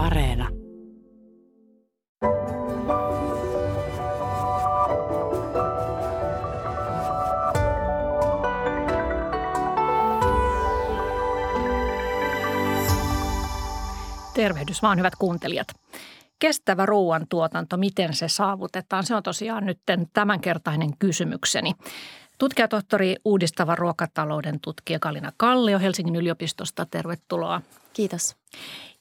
ja Areena. Tervehdys vaan, hyvät kuuntelijat. Kestävä ruoantuotanto, miten se saavutetaan, se on tosiaan nyt tämänkertainen kysymykseni. Tutkijatohtori, uudistavan ruokatalouden tutkija Galina Kallio Helsingin yliopistosta, tervetuloa. Kiitos.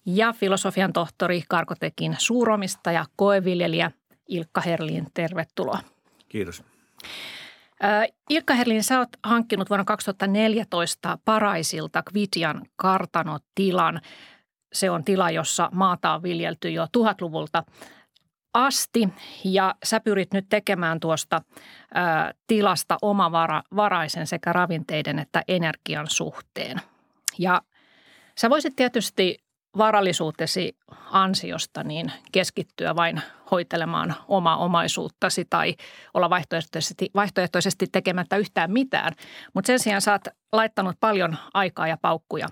Ja filosofian tohtori, Karkotekin suuromistaja, koeviljelijä Ilkka Herlin, tervetuloa. Kiitos. Ilkka Herlin, sä oot hankkinut vuonna 2014 Paraisilta Qvidjan kartanotilan. Se on tila, jossa maata on viljelty jo 1000-luvulta asti, ja sä pyrit nyt tekemään tuosta tilasta omavaraisen sekä ravinteiden että energian suhteen. Ja sä voisit tietysti varallisuutesi ansiosta niin keskittyä vain hoitelemaan omaa omaisuuttasi tai olla vaihtoehtoisesti tekemättä yhtään mitään, mutta sen sijaan sä oot laittanut paljon aikaa ja paukkuja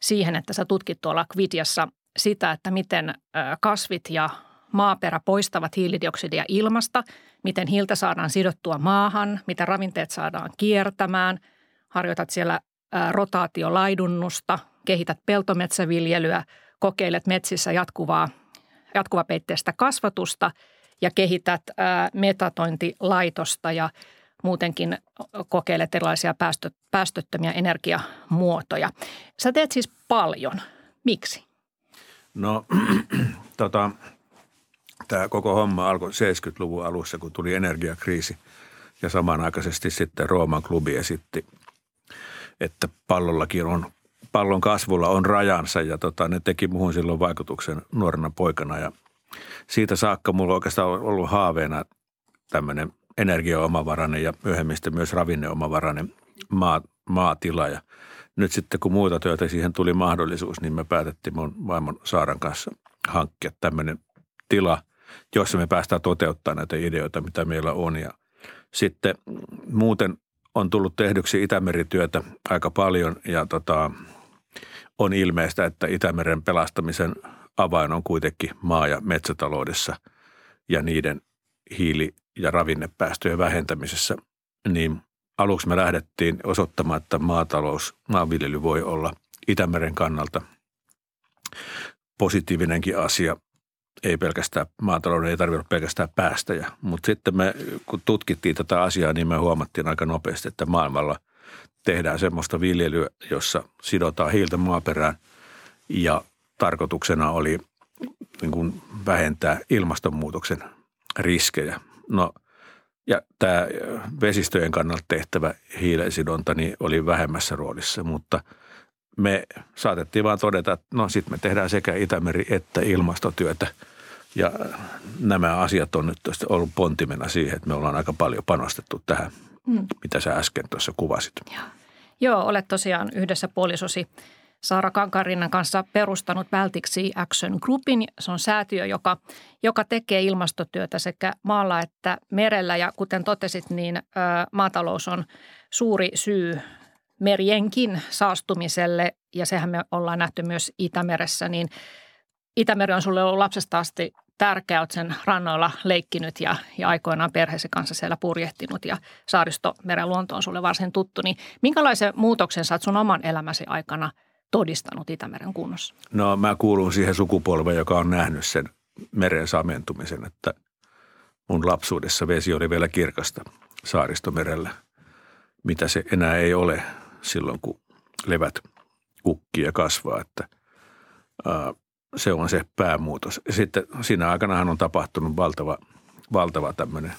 siihen, että sä tutkit tuolla Qvidjassa sitä, että miten kasvit ja maaperä poistavat hiilidioksidia ilmasta, miten hiiltä saadaan sidottua maahan, miten ravinteet saadaan kiertämään, harjoitat siellä rotaatiolaidunnusta, kehität peltometsäviljelyä, kokeilet metsissä jatkuvapeitteistä kasvatusta ja kehität metatointilaitosta ja muutenkin kokeilet erilaisia päästöttömiä energiamuotoja. Sä teet siis paljon. Miksi? No, tämä koko homma alkoi 70-luvun alussa, kun tuli energiakriisi. Ja samanaikaisesti sitten Rooman klubi esitti, että pallon kasvulla on rajansa. Ja ne teki muhun silloin vaikutuksen nuorena poikana. Ja siitä saakka mulla on oikeastaan ollut haaveena tämmöinen energiaomavarainen ja myöhemmin myös ravinneomavarainen maatila. Ja nyt sitten kun muuta työtä siihen tuli mahdollisuus, niin me päätettiin mun vaimon Saaran kanssa hankkia tämmöinen tila, jossa me päästään toteuttamaan näitä ideoita, mitä meillä on. Ja sitten muuten on tullut tehdyksi Itämerityötä aika paljon ja on ilmeistä, että Itämeren pelastamisen avain on kuitenkin maa- ja metsätaloudessa ja niiden hiili- ja ravinnepäästöjen vähentämisessä, niin aluksi me lähdettiin osoittamaan, että maanviljely voi olla Itämeren kannalta positiivinenkin asia. Ei pelkästään, maatalouden ei tarvitse pelkästään päästäjä, mutta sitten me kun tutkittiin tätä asiaa, niin me huomattiin aika nopeasti, että maailmalla tehdään semmoista viljelyä, jossa sidotaan hiiltä maaperään ja tarkoituksena oli niin kuin vähentää ilmastonmuutoksen riskejä. No ja tämä vesistöjen kannalta tehtävä hiilensidonta niin oli vähemmässä roolissa, mutta me saatettiin vaan todeta, että no sitten me tehdään sekä Itämeri että ilmastotyötä ja nämä asiat on nyt ollut pontimena siihen, että me ollaan aika paljon panostettu tähän, mitä sä äsken tuossa kuvasit. Joo, olet tosiaan yhdessä puolisosi Saara Kankarinnan kanssa perustanut Baltic Sea Action Groupin. Se on säätiö, joka tekee ilmastotyötä sekä maalla että merellä. Ja kuten totesit, niin maatalous on suuri syy merienkin saastumiselle. Ja sehän me ollaan nähty myös Itämeressä. Niin Itämeri on sulle ollut lapsesta asti tärkeä. Olet sen rannoilla leikkinyt ja aikoinaan perheesi kanssa siellä purjehtinut. Ja Saaristomeren luonto on sulle varsin tuttu. Niin minkälaisen muutoksen saat sun oman elämäsi aikana todistanut Itämeren kunnossa? No mä kuulun siihen sukupolveen, joka on nähnyt sen meren samentumisen, että mun lapsuudessa vesi oli vielä kirkasta Saaristomerellä, mitä se enää ei ole silloin, kun levät kukkii ja kasvaa, että se on se päämuutos. Sitten siinä aikanahan on tapahtunut valtava tämmöinen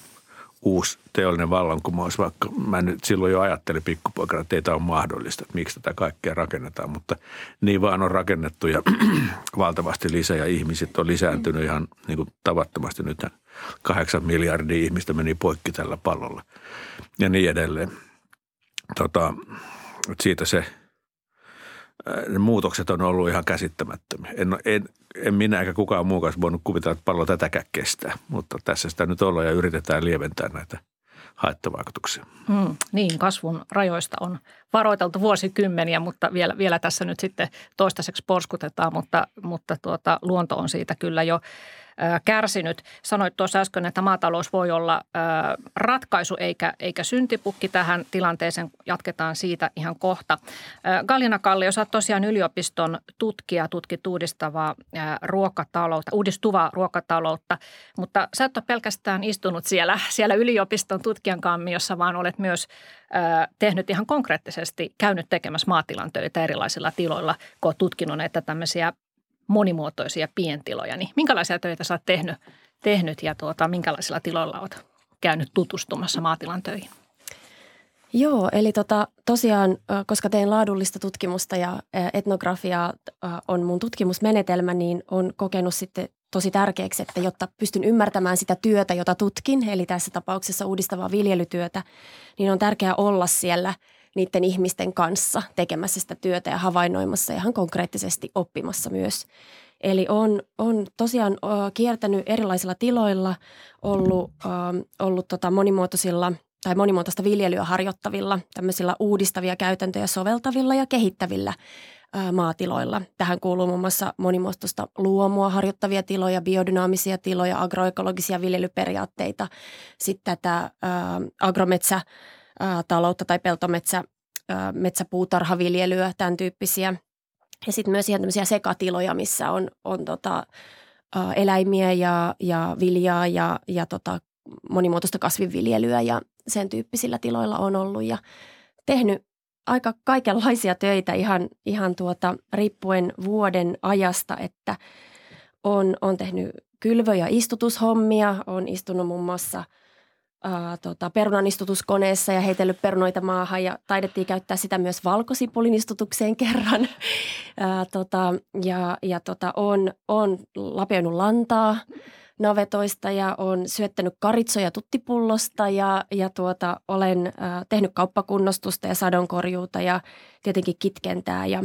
uusi teollinen vallankumous, vaikka mä nyt silloin jo ajattelin pikkupoikana, että ei tämä ole mahdollista, että miksi tätä kaikkea rakennetaan, mutta niin vaan on rakennettu ja valtavasti lisää ja ihmiset on lisääntynyt ihan niin kuin tavattomasti. Nyt 8 miljardia ihmistä meni poikki tällä pallolla ja niin edelleen. Siitä ne muutokset on ollut ihan käsittämättömiä. En minä eikä kukaan muukaan voinut kuvitella, että pallo tätäkään kestää, mutta tässä sitä nyt ollaan ja yritetään lieventää näitä haittavaikutuksia. Niin, kasvun rajoista on varoiteltu vuosikymmeniä, mutta vielä tässä nyt sitten toistaiseksi porskutetaan, mutta luonto on siitä kyllä jo kärsinyt. Sanoit tuossa äsken, että maatalous voi olla ratkaisu eikä syntipukki tähän tilanteeseen. Jatketaan siitä ihan kohta. Galina Kallio, sä oot tosiaan yliopiston tutkija, tutkit uudistuvaa ruokataloutta, mutta sä et ole pelkästään istunut siellä yliopiston tutkijan kammiossa, vaan olet myös tehnyt ihan konkreettisesti, käynyt tekemässä maatilan töitä erilaisilla tiloilla, kun olet tutkinut näitä tämmöisiä monimuotoisia pientiloja, niin minkälaisia töitä sä oot tehnyt ja minkälaisilla tiloilla oot käynyt tutustumassa maatilan töihin? Joo, eli tosiaan, koska teen laadullista tutkimusta ja etnografiaa on mun tutkimusmenetelmä, niin on kokenut sitten tosi tärkeäksi, että jotta pystyn ymmärtämään sitä työtä, jota tutkin, eli tässä tapauksessa uudistavaa viljelytyötä, niin on tärkeää olla siellä niiden ihmisten kanssa tekemässä sitä työtä ja havainnoimassa ja ihan konkreettisesti oppimassa myös. Eli on tosiaan kiertänyt erilaisilla tiloilla, ollut monimuotoisilla tai monimuotoista viljelyä harjoittavilla, tämmöisillä uudistavia käytäntöjä soveltavilla ja kehittävillä maatiloilla. Tähän kuuluu muun muassa monimuotoista luomua harjoittavia tiloja, biodynaamisia tiloja, agroekologisia viljelyperiaatteita, sitten tätä agrometsä taloutta tai peltometsä, metsäpuutarhaviljelyä, tämän tyyppisiä. Ja sitten myös ihan tämmöisiä sekatiloja, missä on eläimiä ja viljaa ja monimuotoista kasvinviljelyä ja sen tyyppisillä tiloilla on ollut ja tehnyt aika kaikenlaisia töitä ihan riippuen vuoden ajasta, että on tehnyt kylvö- ja istutushommia, on istunut muun muassa perunan istutuskoneessa ja heitellyt perunoita maahan ja taidettiin käyttää sitä myös valkosipulin istutukseen kerran. On lapioinut lantaa navetoista ja on syöttänyt karitsoja tuttipullosta ja olen tehnyt kauppakunnostusta ja sadonkorjuuta ja tietenkin kitkentää ja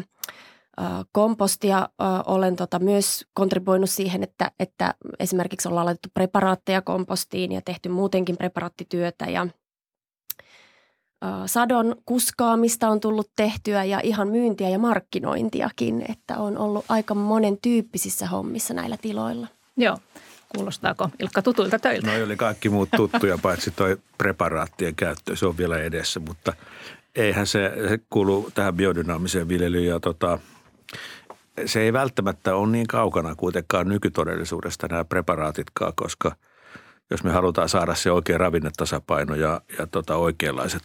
kompostia. Olen myös kontribuoinut siihen, että esimerkiksi ollaan laitettu preparaatteja kompostiin ja tehty muutenkin preparaattityötä ja sadon kuskaamista on tullut tehtyä ja ihan myyntiä ja markkinointiakin, että on ollut aika monen tyyppisissä hommissa näillä tiloilla. Joo. Kuulostaako Ilkka tutuilta töiltä? No oli kaikki muut tuttuja, paitsi toi preparaattien käyttö. Se on vielä edessä, mutta eihän se kuulu tähän biodynaamiseen viljelyyn ja se ei välttämättä ole niin kaukana kuitenkaan nykytodellisuudesta nämä preparaatitkaan, koska jos me halutaan saada se oikea ravinnetasapaino ja oikeanlaiset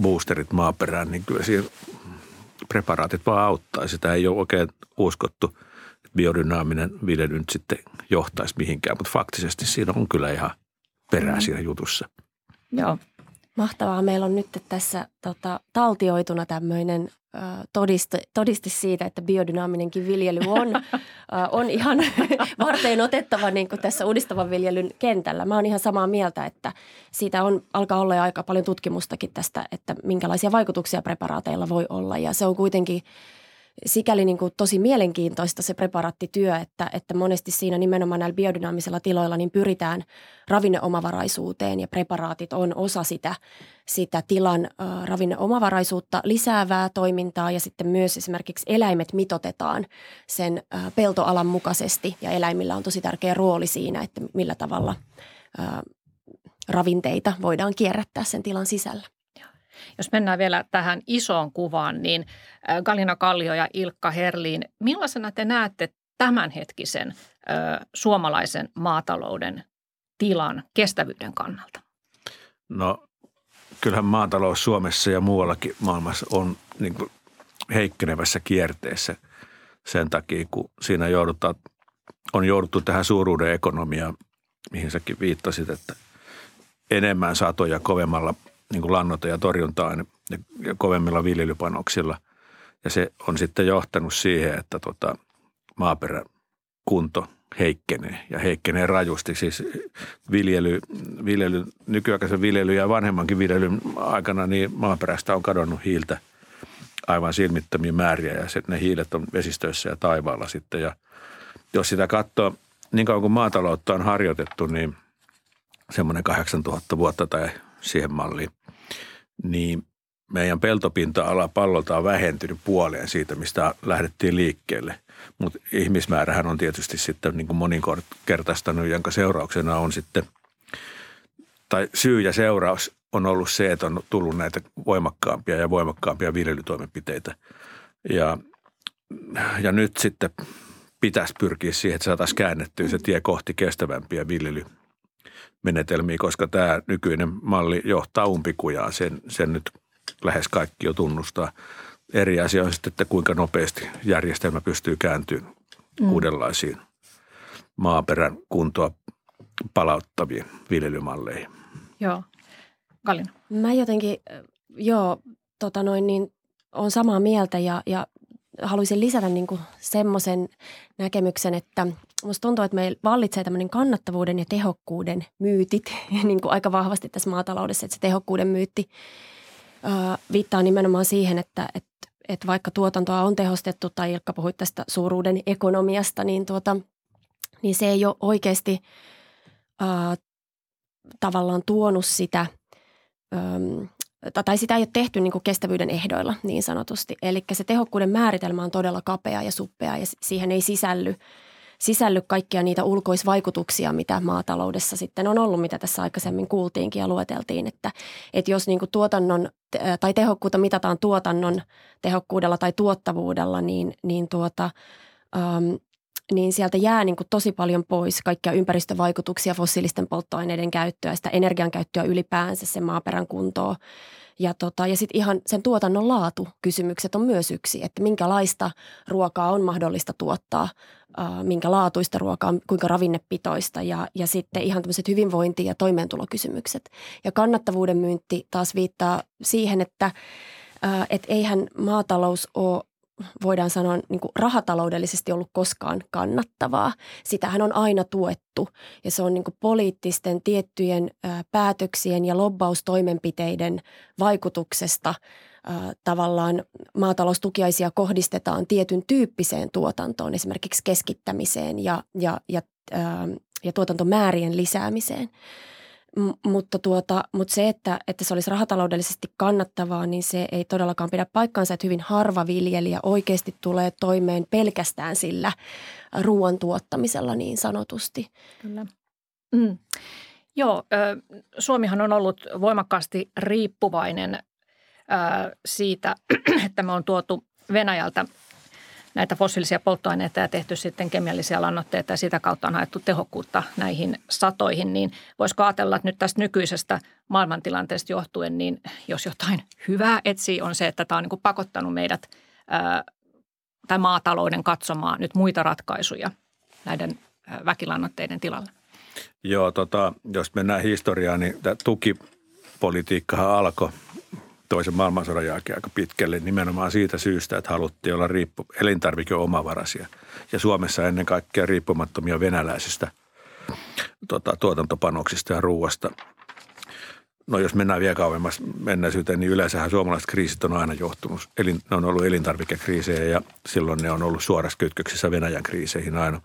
boosterit maaperään, niin kyllä siinä preparaatit vaan auttaa. Sitä ei ole oikein uskottu, että biodynaaminen viljely nyt sitten johtaisi mihinkään, mutta faktisesti siinä on kyllä ihan perää siinä jutussa. Joo. Mahtavaa. Meillä on nyt tässä taltioituna tämmöinen todiste siitä, että biodynaaminenkin viljely on ihan varteen otettava niin kuin tässä uudistavan viljelyn kentällä. Mä oon ihan samaa mieltä, että siitä alkaa olla jo aika paljon tutkimustakin tästä, että minkälaisia vaikutuksia preparaateilla voi olla. Ja se on kuitenkin sikäli niin kuin tosi mielenkiintoista se preparaattityö, että monesti siinä nimenomaan näillä biodynaamisilla tiloilla niin pyritään ravinneomavaraisuuteen ja preparaatit on osa sitä tilan ravinneomavaraisuutta lisäävää toimintaa ja sitten myös esimerkiksi eläimet mitotetaan sen peltoalan mukaisesti ja eläimillä on tosi tärkeä rooli siinä, että millä tavalla ravinteita voidaan kierrättää sen tilan sisällä. Jos mennään vielä tähän isoon kuvaan, niin Galina Kallio ja Ilkka Herlin, millaisena te näette tämänhetkisen suomalaisen maatalouden tilan kestävyyden kannalta? No kyllähän maatalous Suomessa ja muuallakin maailmassa on niin kuin heikkenevässä kierteessä sen takia, kun siinä on jouduttu tähän suuruuden ekonomiaan, mihin säkin viittasit, että enemmän satoja kovemmalla niin kuin lannoite- ja torjunta-aine ja kovemmilla viljelypanoksilla. Ja se on sitten johtanut siihen, että maaperän kunto heikkenee rajusti. Siis nykyaikaisen viljely ja vanhemmankin viljelyn aikana niin maaperästä on kadonnut hiiltä aivan silmittömiä määriä ja ne hiilet on vesistöissä ja taivaalla sitten. Ja jos sitä katsoo, niin kauan kuin maataloutta on harjoitettu, niin semmoinen 8000 vuotta tai siihen malliin, niin meidän peltopinta-ala pallolta on vähentynyt puoleen siitä, mistä lähdettiin liikkeelle. Mutta ihmismäärähän on tietysti sitten niin kuin moninkertaistanut, jonka seurauksena on sitten, tai syy ja seuraus on ollut se, että on tullut näitä voimakkaampia viljelytoimenpiteitä. Ja nyt sitten pitäisi pyrkiä siihen, että saataisiin käännettyä se tie kohti kestävämpiä viljelymenetelmiä, koska tämä nykyinen malli johtaa umpikujaan. Sen nyt lähes kaikki jo tunnustaa. Eri asia on sitten, että kuinka nopeasti järjestelmä pystyy kääntymään uudenlaisiin maaperän kuntoa palauttaviin viljelymalleihin. Joo. Galina. Mä jotenkin, olen samaa mieltä ja haluaisin lisätä niin kuin semmoisen näkemyksen, että musta tuntuu, että meillä vallitsee tämmöinen kannattavuuden ja tehokkuuden myytit niin kuin aika vahvasti tässä maataloudessa, että se tehokkuuden myytti viittaa nimenomaan siihen, että vaikka tuotantoa on tehostettu tai Ilkka puhui tästä suuruuden ekonomiasta, niin se ei ole oikeasti tavallaan tuonut sitä, tai sitä ei ole tehty niin kuin kestävyyden ehdoilla niin sanotusti. Eli se tehokkuuden määritelmä on todella kapea ja suppea ja siihen ei sisälly kaikkia niitä ulkoisvaikutuksia, mitä maataloudessa sitten on ollut, mitä tässä aikaisemmin kuultiinkin ja lueteltiin, että jos niin kuin tuotannon tai tehokkuutta mitataan tuotannon tehokkuudella tai tuottavuudella, niin sieltä jää niin kuin tosi paljon pois kaikkia ympäristövaikutuksia, fossiilisten polttoaineiden käyttöä, sitä energian käyttöä ylipäänsä, sen maaperän kuntoa. Ja sitten ihan sen tuotannon laatukysymykset on myös yksi, että minkälaista ruokaa on mahdollista tuottaa, minkä laatuista ruokaa, kuinka ravinnepitoista ja sitten ihan tämmöiset hyvinvointi- ja toimeentulokysymykset. Ja kannattavuuden myynti taas viittaa siihen, että eihän maatalous ole, voidaan sanoa, niin kuin rahataloudellisesti ollut koskaan kannattavaa. Sitähän on aina tuettu ja se on niin kuin poliittisten tiettyjen päätöksien ja lobbaustoimenpiteiden vaikutuksesta tavallaan maataloustukiaisia kohdistetaan tietyn tyyppiseen tuotantoon, esimerkiksi keskittämiseen ja tuotantomäärien lisäämiseen. Mutta se, että se olisi rahataloudellisesti kannattavaa, niin se ei todellakaan pidä paikkaansa, että hyvin harva viljelijä oikeasti tulee toimeen pelkästään sillä ruoan tuottamisella niin sanotusti. Kyllä. Mm. Joo, Suomihan on ollut voimakkaasti riippuvainen siitä, että me on tuotu Venäjältä näitä fossiilisia polttoaineita ja tehty sitten kemiallisia lannoitteita ja sitä kautta on haettu tehokkuutta näihin satoihin, niin voisiko ajatella, että nyt tästä nykyisestä maailmantilanteesta johtuen, niin jos jotain hyvää etsii on se, että tämä on niin kuin pakottanut meidät tai maatalouden katsomaan nyt muita ratkaisuja näiden väkilannoitteiden tilalla. Joo, jos mennään historiaan, niin tämä tukipolitiikkahan alkoi toisen maailmansodan jälkeen aika pitkälle nimenomaan siitä syystä, että haluttiin olla elintarvikeomavaraisia ja Suomessa ennen kaikkea riippumattomia venäläisistä tuotantopanoksista ja ruuasta. No jos mennään vielä kauemmas menneisyyteen, niin yleensähän suomalaiset kriisit on aina johtunut. Eli ne on ollut elintarvikekriisejä ja silloin ne on ollut suorassa kytköksissä Venäjän kriiseihin aina.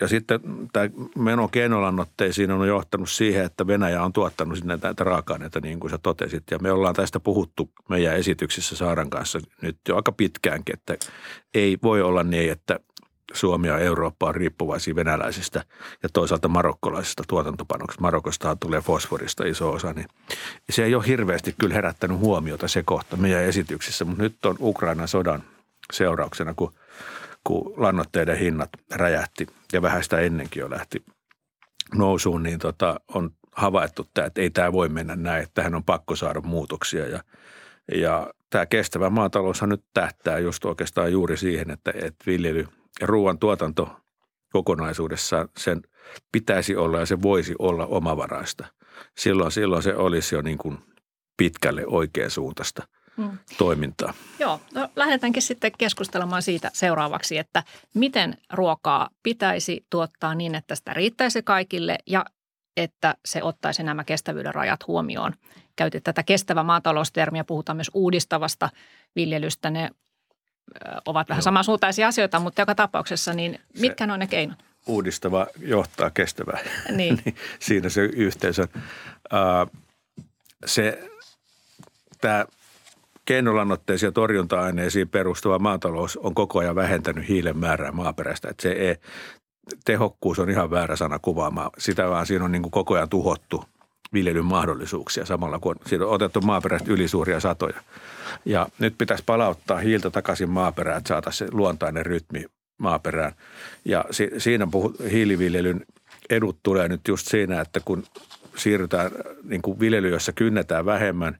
Ja sitten tämä meno keinolannoitteisiin on johtanut siihen, että Venäjä on tuottanut näitä raaka-aineita, niin kuin sä totesit. Ja me ollaan tästä puhuttu meidän esityksissä Saaran kanssa nyt jo aika pitkäänkin, että ei voi olla niin, että Suomi ja Eurooppa on riippuvaisia venäläisistä ja toisaalta marokkolaisista tuotantopanoksista. Marokostahan tulee fosforista iso osa, niin se ei ole hirveästi kyllä herättänyt huomiota se kohta meidän esityksissä, mutta nyt on Ukrainan sodan seurauksena, kun lannoitteiden hinnat räjähti ja vähän sitä ennenkin jo lähti nousuun, niin on havaittu tämä, että ei tämä voi mennä näin, että tähän on pakko saada muutoksia. Ja tämä kestävä maataloushan nyt tähtää just oikeastaan juuri siihen, että viljely ja ruoantuotanto kokonaisuudessaan sen pitäisi olla ja se voisi olla omavaraista. Silloin se olisi jo niin kuin pitkälle oikeasuuntaista toimintaa. Joo, no lähdetäänkin sitten keskustelemaan siitä seuraavaksi, että miten ruokaa pitäisi tuottaa niin, että sitä riittäisi kaikille ja että se ottaisi nämä kestävyyden rajat huomioon. Käytit tätä kestävä maataloustermiä, puhutaan myös uudistavasta viljelystä. Ne ovat vähän samansuuntaisia asioita, mutta joka tapauksessa, niin mitkä ne on ne keinot? uudistava johtaa kestävää. Niin. Siinä se yhteys on. Tämä keinolannoitteisiin ja torjunta-aineisiin perustuva maatalous on koko ajan vähentänyt hiilen määrää maaperästä. Että se ei, tehokkuus on ihan väärä sana kuvaamaan. Sitä vaan siinä on niin kuin koko ajan tuhottu viljelyn mahdollisuuksia samalla, kun siinä on otettu maaperästä ylisuuria satoja. Ja nyt pitäisi palauttaa hiiltä takaisin maaperään, että saataisiin se luontainen rytmi maaperään. Ja siinä hiiliviljelyn edut tulee nyt just siinä, että kun siirrytään niin kuin viljelyyn, jossa kynnetään vähemmän,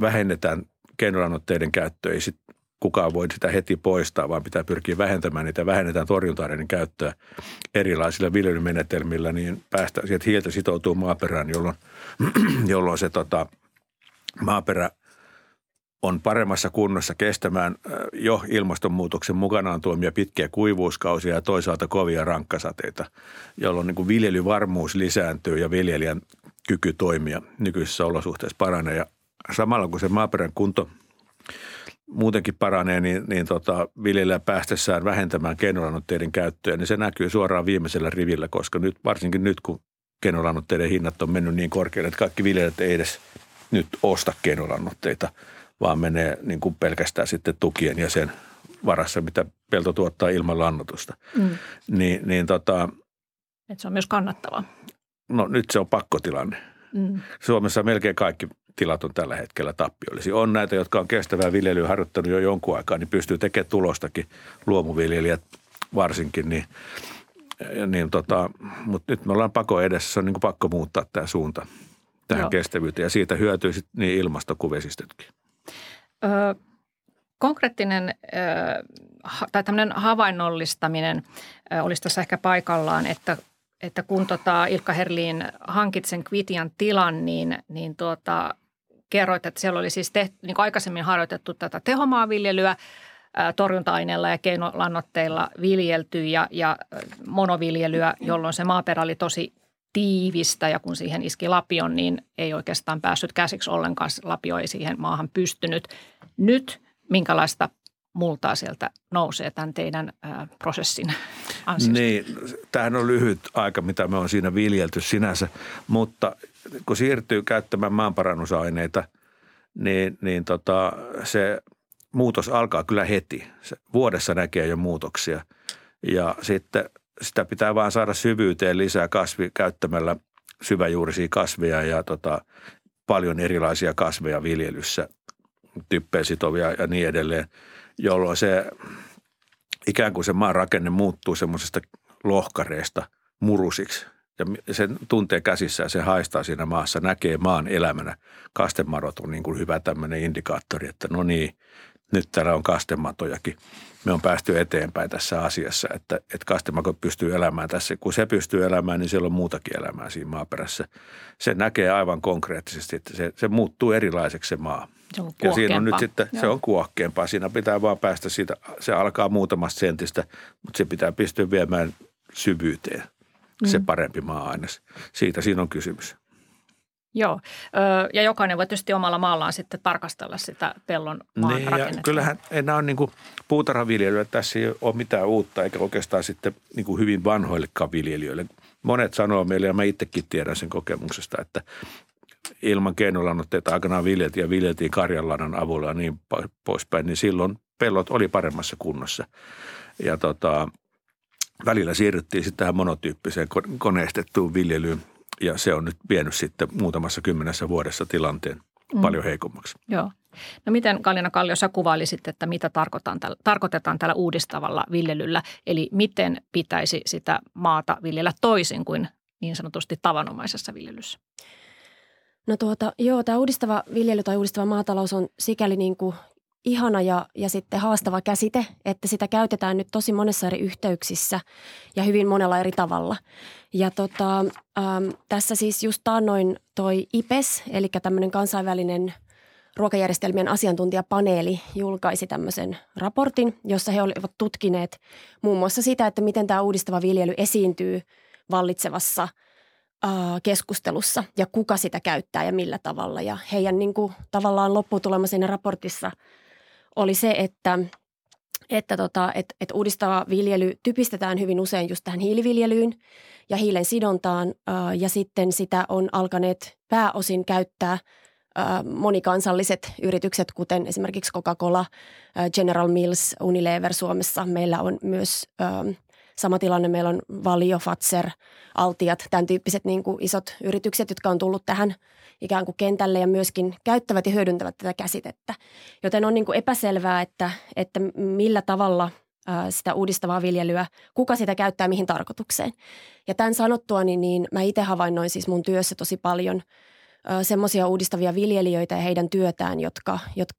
vähennetään keinolannoitteiden käyttöä. Ei sit kukaan voi sitä heti poistaa, vaan pitää pyrkiä vähentämään niitä. Vähennetään torjunta-aineiden käyttöä erilaisilla viljelymenetelmillä, niin päästään sieltä hiiltä sitoutuu maaperään, jolloin se maaperä on paremmassa kunnossa kestämään jo ilmastonmuutoksen mukanaan tuomia pitkiä kuivuuskausia ja toisaalta kovia rankkasateita, jolloin niin kuin viljelyvarmuus lisääntyy ja viljelijän kyky toimia nykyisissä olosuhteissa paranee. Ja samalla kun se maaperän kunto muutenkin paranee, niin viljelijä päästessään vähentämään keinolannoitteiden käyttöä, niin se näkyy suoraan viimeisellä rivillä, koska nyt, varsinkin nyt kun keinolannoitteiden hinnat on mennyt niin korkealle, että kaikki viljelijät ei edes nyt osta keinolannoitteita, vaan menee niin kuin pelkästään sitten tukien ja sen varassa, mitä pelto tuottaa ilman lannoitusta. Mm. Että se on myös kannattavaa. No nyt se on pakkotilanne. Mm. Suomessa melkein kaikki tilat on tällä hetkellä tappiollisia. On näitä, jotka on kestävää viljelyä harjoittanut jo jonkun aikaa, niin pystyy tekemään tulostakin, luomuviljelijät varsinkin. Mutta nyt me ollaan pakko edessä, se on niin kuin pakko muuttaa tämä suunta tähän kestävyyteen ja siitä hyötyy niin ilmasto kuin vesistötkin. Konkreettinen tai tämmöinen havainnollistaminen olisi tässä ehkä paikallaan, että kun Ilkka Herlin hankit sen Qvidjan tilan, niin kerroit, että siellä oli siis niin aikaisemmin harjoitettu tätä tehomaaviljelyä torjunta-aineilla ja keinolannoitteilla viljelty ja monoviljelyä, jolloin se maaperä oli tosi tiivistä ja kun siihen iski lapion, niin ei oikeastaan päässyt käsiksi ollenkaan. Lapio ei siihen maahan pystynyt. Nyt minkälaista multaa sieltä nousee tämän teidän prosessin ansiosta? Niin, tämähän on lyhyt aika, mitä me on siinä viljelty sinänsä, mutta kun siirtyy käyttämään maanparannusaineita, niin se muutos alkaa kyllä heti. Se vuodessa näkee jo muutoksia ja sitten sitä pitää vaan saada syvyyteen lisää käyttämällä syväjuurisia kasveja ja paljon erilaisia kasveja viljelyssä, typpeen sitovia ja niin edelleen, jolloin se ikään kuin se maan rakenne muuttuu semmoisesta lohkareista murusiksi. Ja sen tuntee käsissään, se haistaa siinä maassa, näkee maan elämänä. Kastemadot on niin kuin hyvä tämmöinen indikaattori, että no niin, nyt täällä on kastematojakin. Me on päästy eteenpäin tässä asiassa, että kastemakot pystyy elämään tässä. Kun se pystyy elämään, niin siellä on muutakin elämää siinä maaperässä. Se näkee aivan konkreettisesti, että se muuttuu erilaiseksi se maa. Se on kuohkeampaa. Ja siinä on nyt sitten, se on kuohkeampaa. Siinä pitää vaan päästä siitä, se alkaa muutamasta sentistä, mutta se pitää pystyä viemään syvyyteen. Se parempi maa-aines. Siitä siinä on kysymys. Joo, ja jokainen voi tietysti omalla maallaan sitten tarkastella sitä pellon maan rakennetta. Kyllähän nämä on niin kuin puutarhaviljelyä. Tässä ei ole mitään uutta, eikä oikeastaan sitten niin kuin hyvin vanhoillekaan viljelijöille. Monet sanoo meille, ja mä itsekin tiedän sen kokemuksesta, että ilman keinolannoitteita aikanaan viljeltiin karjanlannan avulla ja niin poispäin, niin silloin pellot oli paremmassa kunnossa. Ja välillä siirryttiin sitten tähän monotyyppiseen koneistettuun viljelyyn. Ja se on nyt vienyt sitten muutamassa 10 vuodessa tilanteen paljon heikommaksi. Joo. No miten, Galina Kallio, sä kuvailisit, että mitä tarkoitetaan tällä uudistavalla viljelyllä? Eli miten pitäisi sitä maata viljellä toisin kuin niin sanotusti tavanomaisessa viljelyssä? No tämä uudistava viljely tai uudistava maatalous on sikäli niin kuin ihana ja sitten haastava käsite, että sitä käytetään nyt tosi monessa eri yhteyksissä ja hyvin monella eri tavalla. Ja tässä siis just taannoin toi IPES, eli tämmöinen kansainvälinen ruokajärjestelmien asiantuntijapaneeli julkaisi tämmöisen raportin, jossa he olivat tutkineet muun muassa sitä, että miten tämä uudistava viljely esiintyy vallitsevassa keskustelussa ja kuka sitä käyttää ja millä tavalla. Ja heidän niin kuin, tavallaan lopputulema siinä raportissa – oli se, että että uudistava viljely typistetään hyvin usein just tähän hiiliviljelyyn ja hiilen sidontaan, ja sitten sitä on alkaneet pääosin käyttää monikansalliset yritykset, kuten esimerkiksi Coca-Cola, General Mills, Unilever Suomessa. Meillä on myös sama tilanne, meillä on Valio, Fazer, Altiat, tämän tyyppiset niin kuin isot yritykset, jotka on tullut tähän ikään kuin kentälle ja myöskin käyttävät ja hyödyntävät tätä käsitettä. Joten on niin kuin epäselvää, että millä tavalla sitä uudistavaa viljelyä, kuka sitä käyttää mihin tarkoitukseen. Ja tämän sanottuani, niin mä itse havainnoin siis mun työssä tosi paljon semmoisia uudistavia viljelijöitä ja heidän työtään,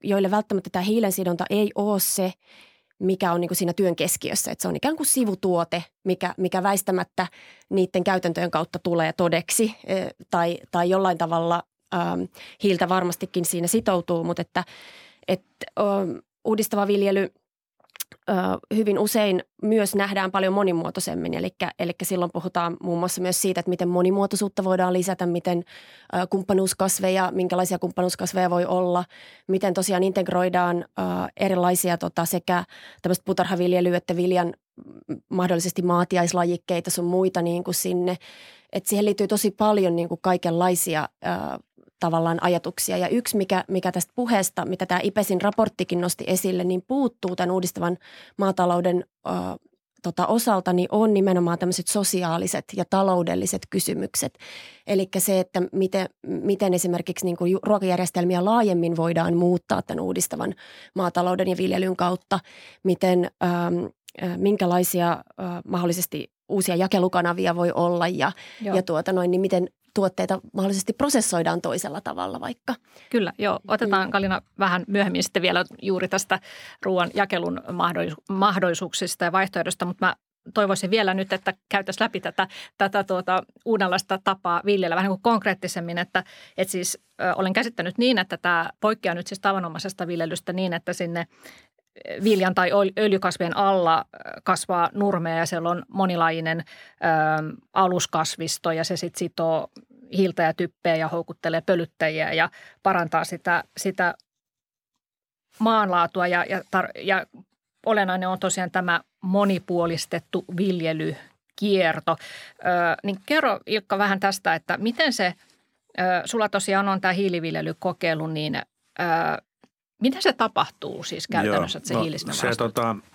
joille välttämättä tämä hiilensidonta ei ole se, mikä on niin kuin siinä työn keskiössä. Että se on ikään kuin sivutuote, mikä väistämättä niiden käytäntöjen kautta tulee todeksi tai jollain tavalla hiiltä varmastikin siinä sitoutuu, mutta että uudistava viljely hyvin usein myös nähdään paljon monimuotoisemmin, eli silloin puhutaan muun muassa myös siitä, että miten monimuotoisuutta voidaan lisätä, miten kumppanuuskasveja, minkälaisia kumppanuuskasveja voi olla, miten tosiaan integroidaan erilaisia sekä tämmöistä puutarhaviljelyä että viljan mahdollisesti maatiaislajikkeita sun muita niin kuin sinne, että siihen liittyy tosi paljon niin kuin kaikenlaisia tavallaan ajatuksia. Ja yksi, mikä tästä puheesta, mitä tämä IPESin raporttikin nosti esille, niin puuttuu tämän uudistavan maatalouden osalta, niin on nimenomaan tämmöiset sosiaaliset ja taloudelliset kysymykset. Eli se, että miten esimerkiksi niin kuin ruokajärjestelmiä laajemmin voidaan muuttaa tämän uudistavan maatalouden ja viljelyn kautta, minkälaisia mahdollisesti uusia jakelukanavia voi olla ja niin miten tuotteita mahdollisesti prosessoidaan toisella tavalla vaikka. Kyllä, joo. Otetaan Galina vähän myöhemmin sitten vielä juuri tästä ruoan jakelun mahdollisuuksista ja vaihtoehdosta, mutta mä toivoisin vielä nyt, että käytäisiin läpi tätä uudenlaista tapaa viljellä vähän kuin konkreettisemmin, että siis olen käsittänyt niin, että tämä poikkeaa nyt siis tavanomaisesta viljelystä niin, että sinne viljan tai öljykasvien alla kasvaa nurmea ja siellä on monilajinen aluskasvisto ja se sitten sitoo hiiltä ja typpeä ja houkuttelee pölyttäjiä ja parantaa sitä maanlaatua ja olennainen on tosiaan tämä monipuolistettu viljelykierto. Niin kerro Ilkka vähän tästä, että miten se, sulla tosiaan on tämä hiiliviljelykokeilu, niin miten se tapahtuu siis käytännössä, että se hiilisidonta vastuu?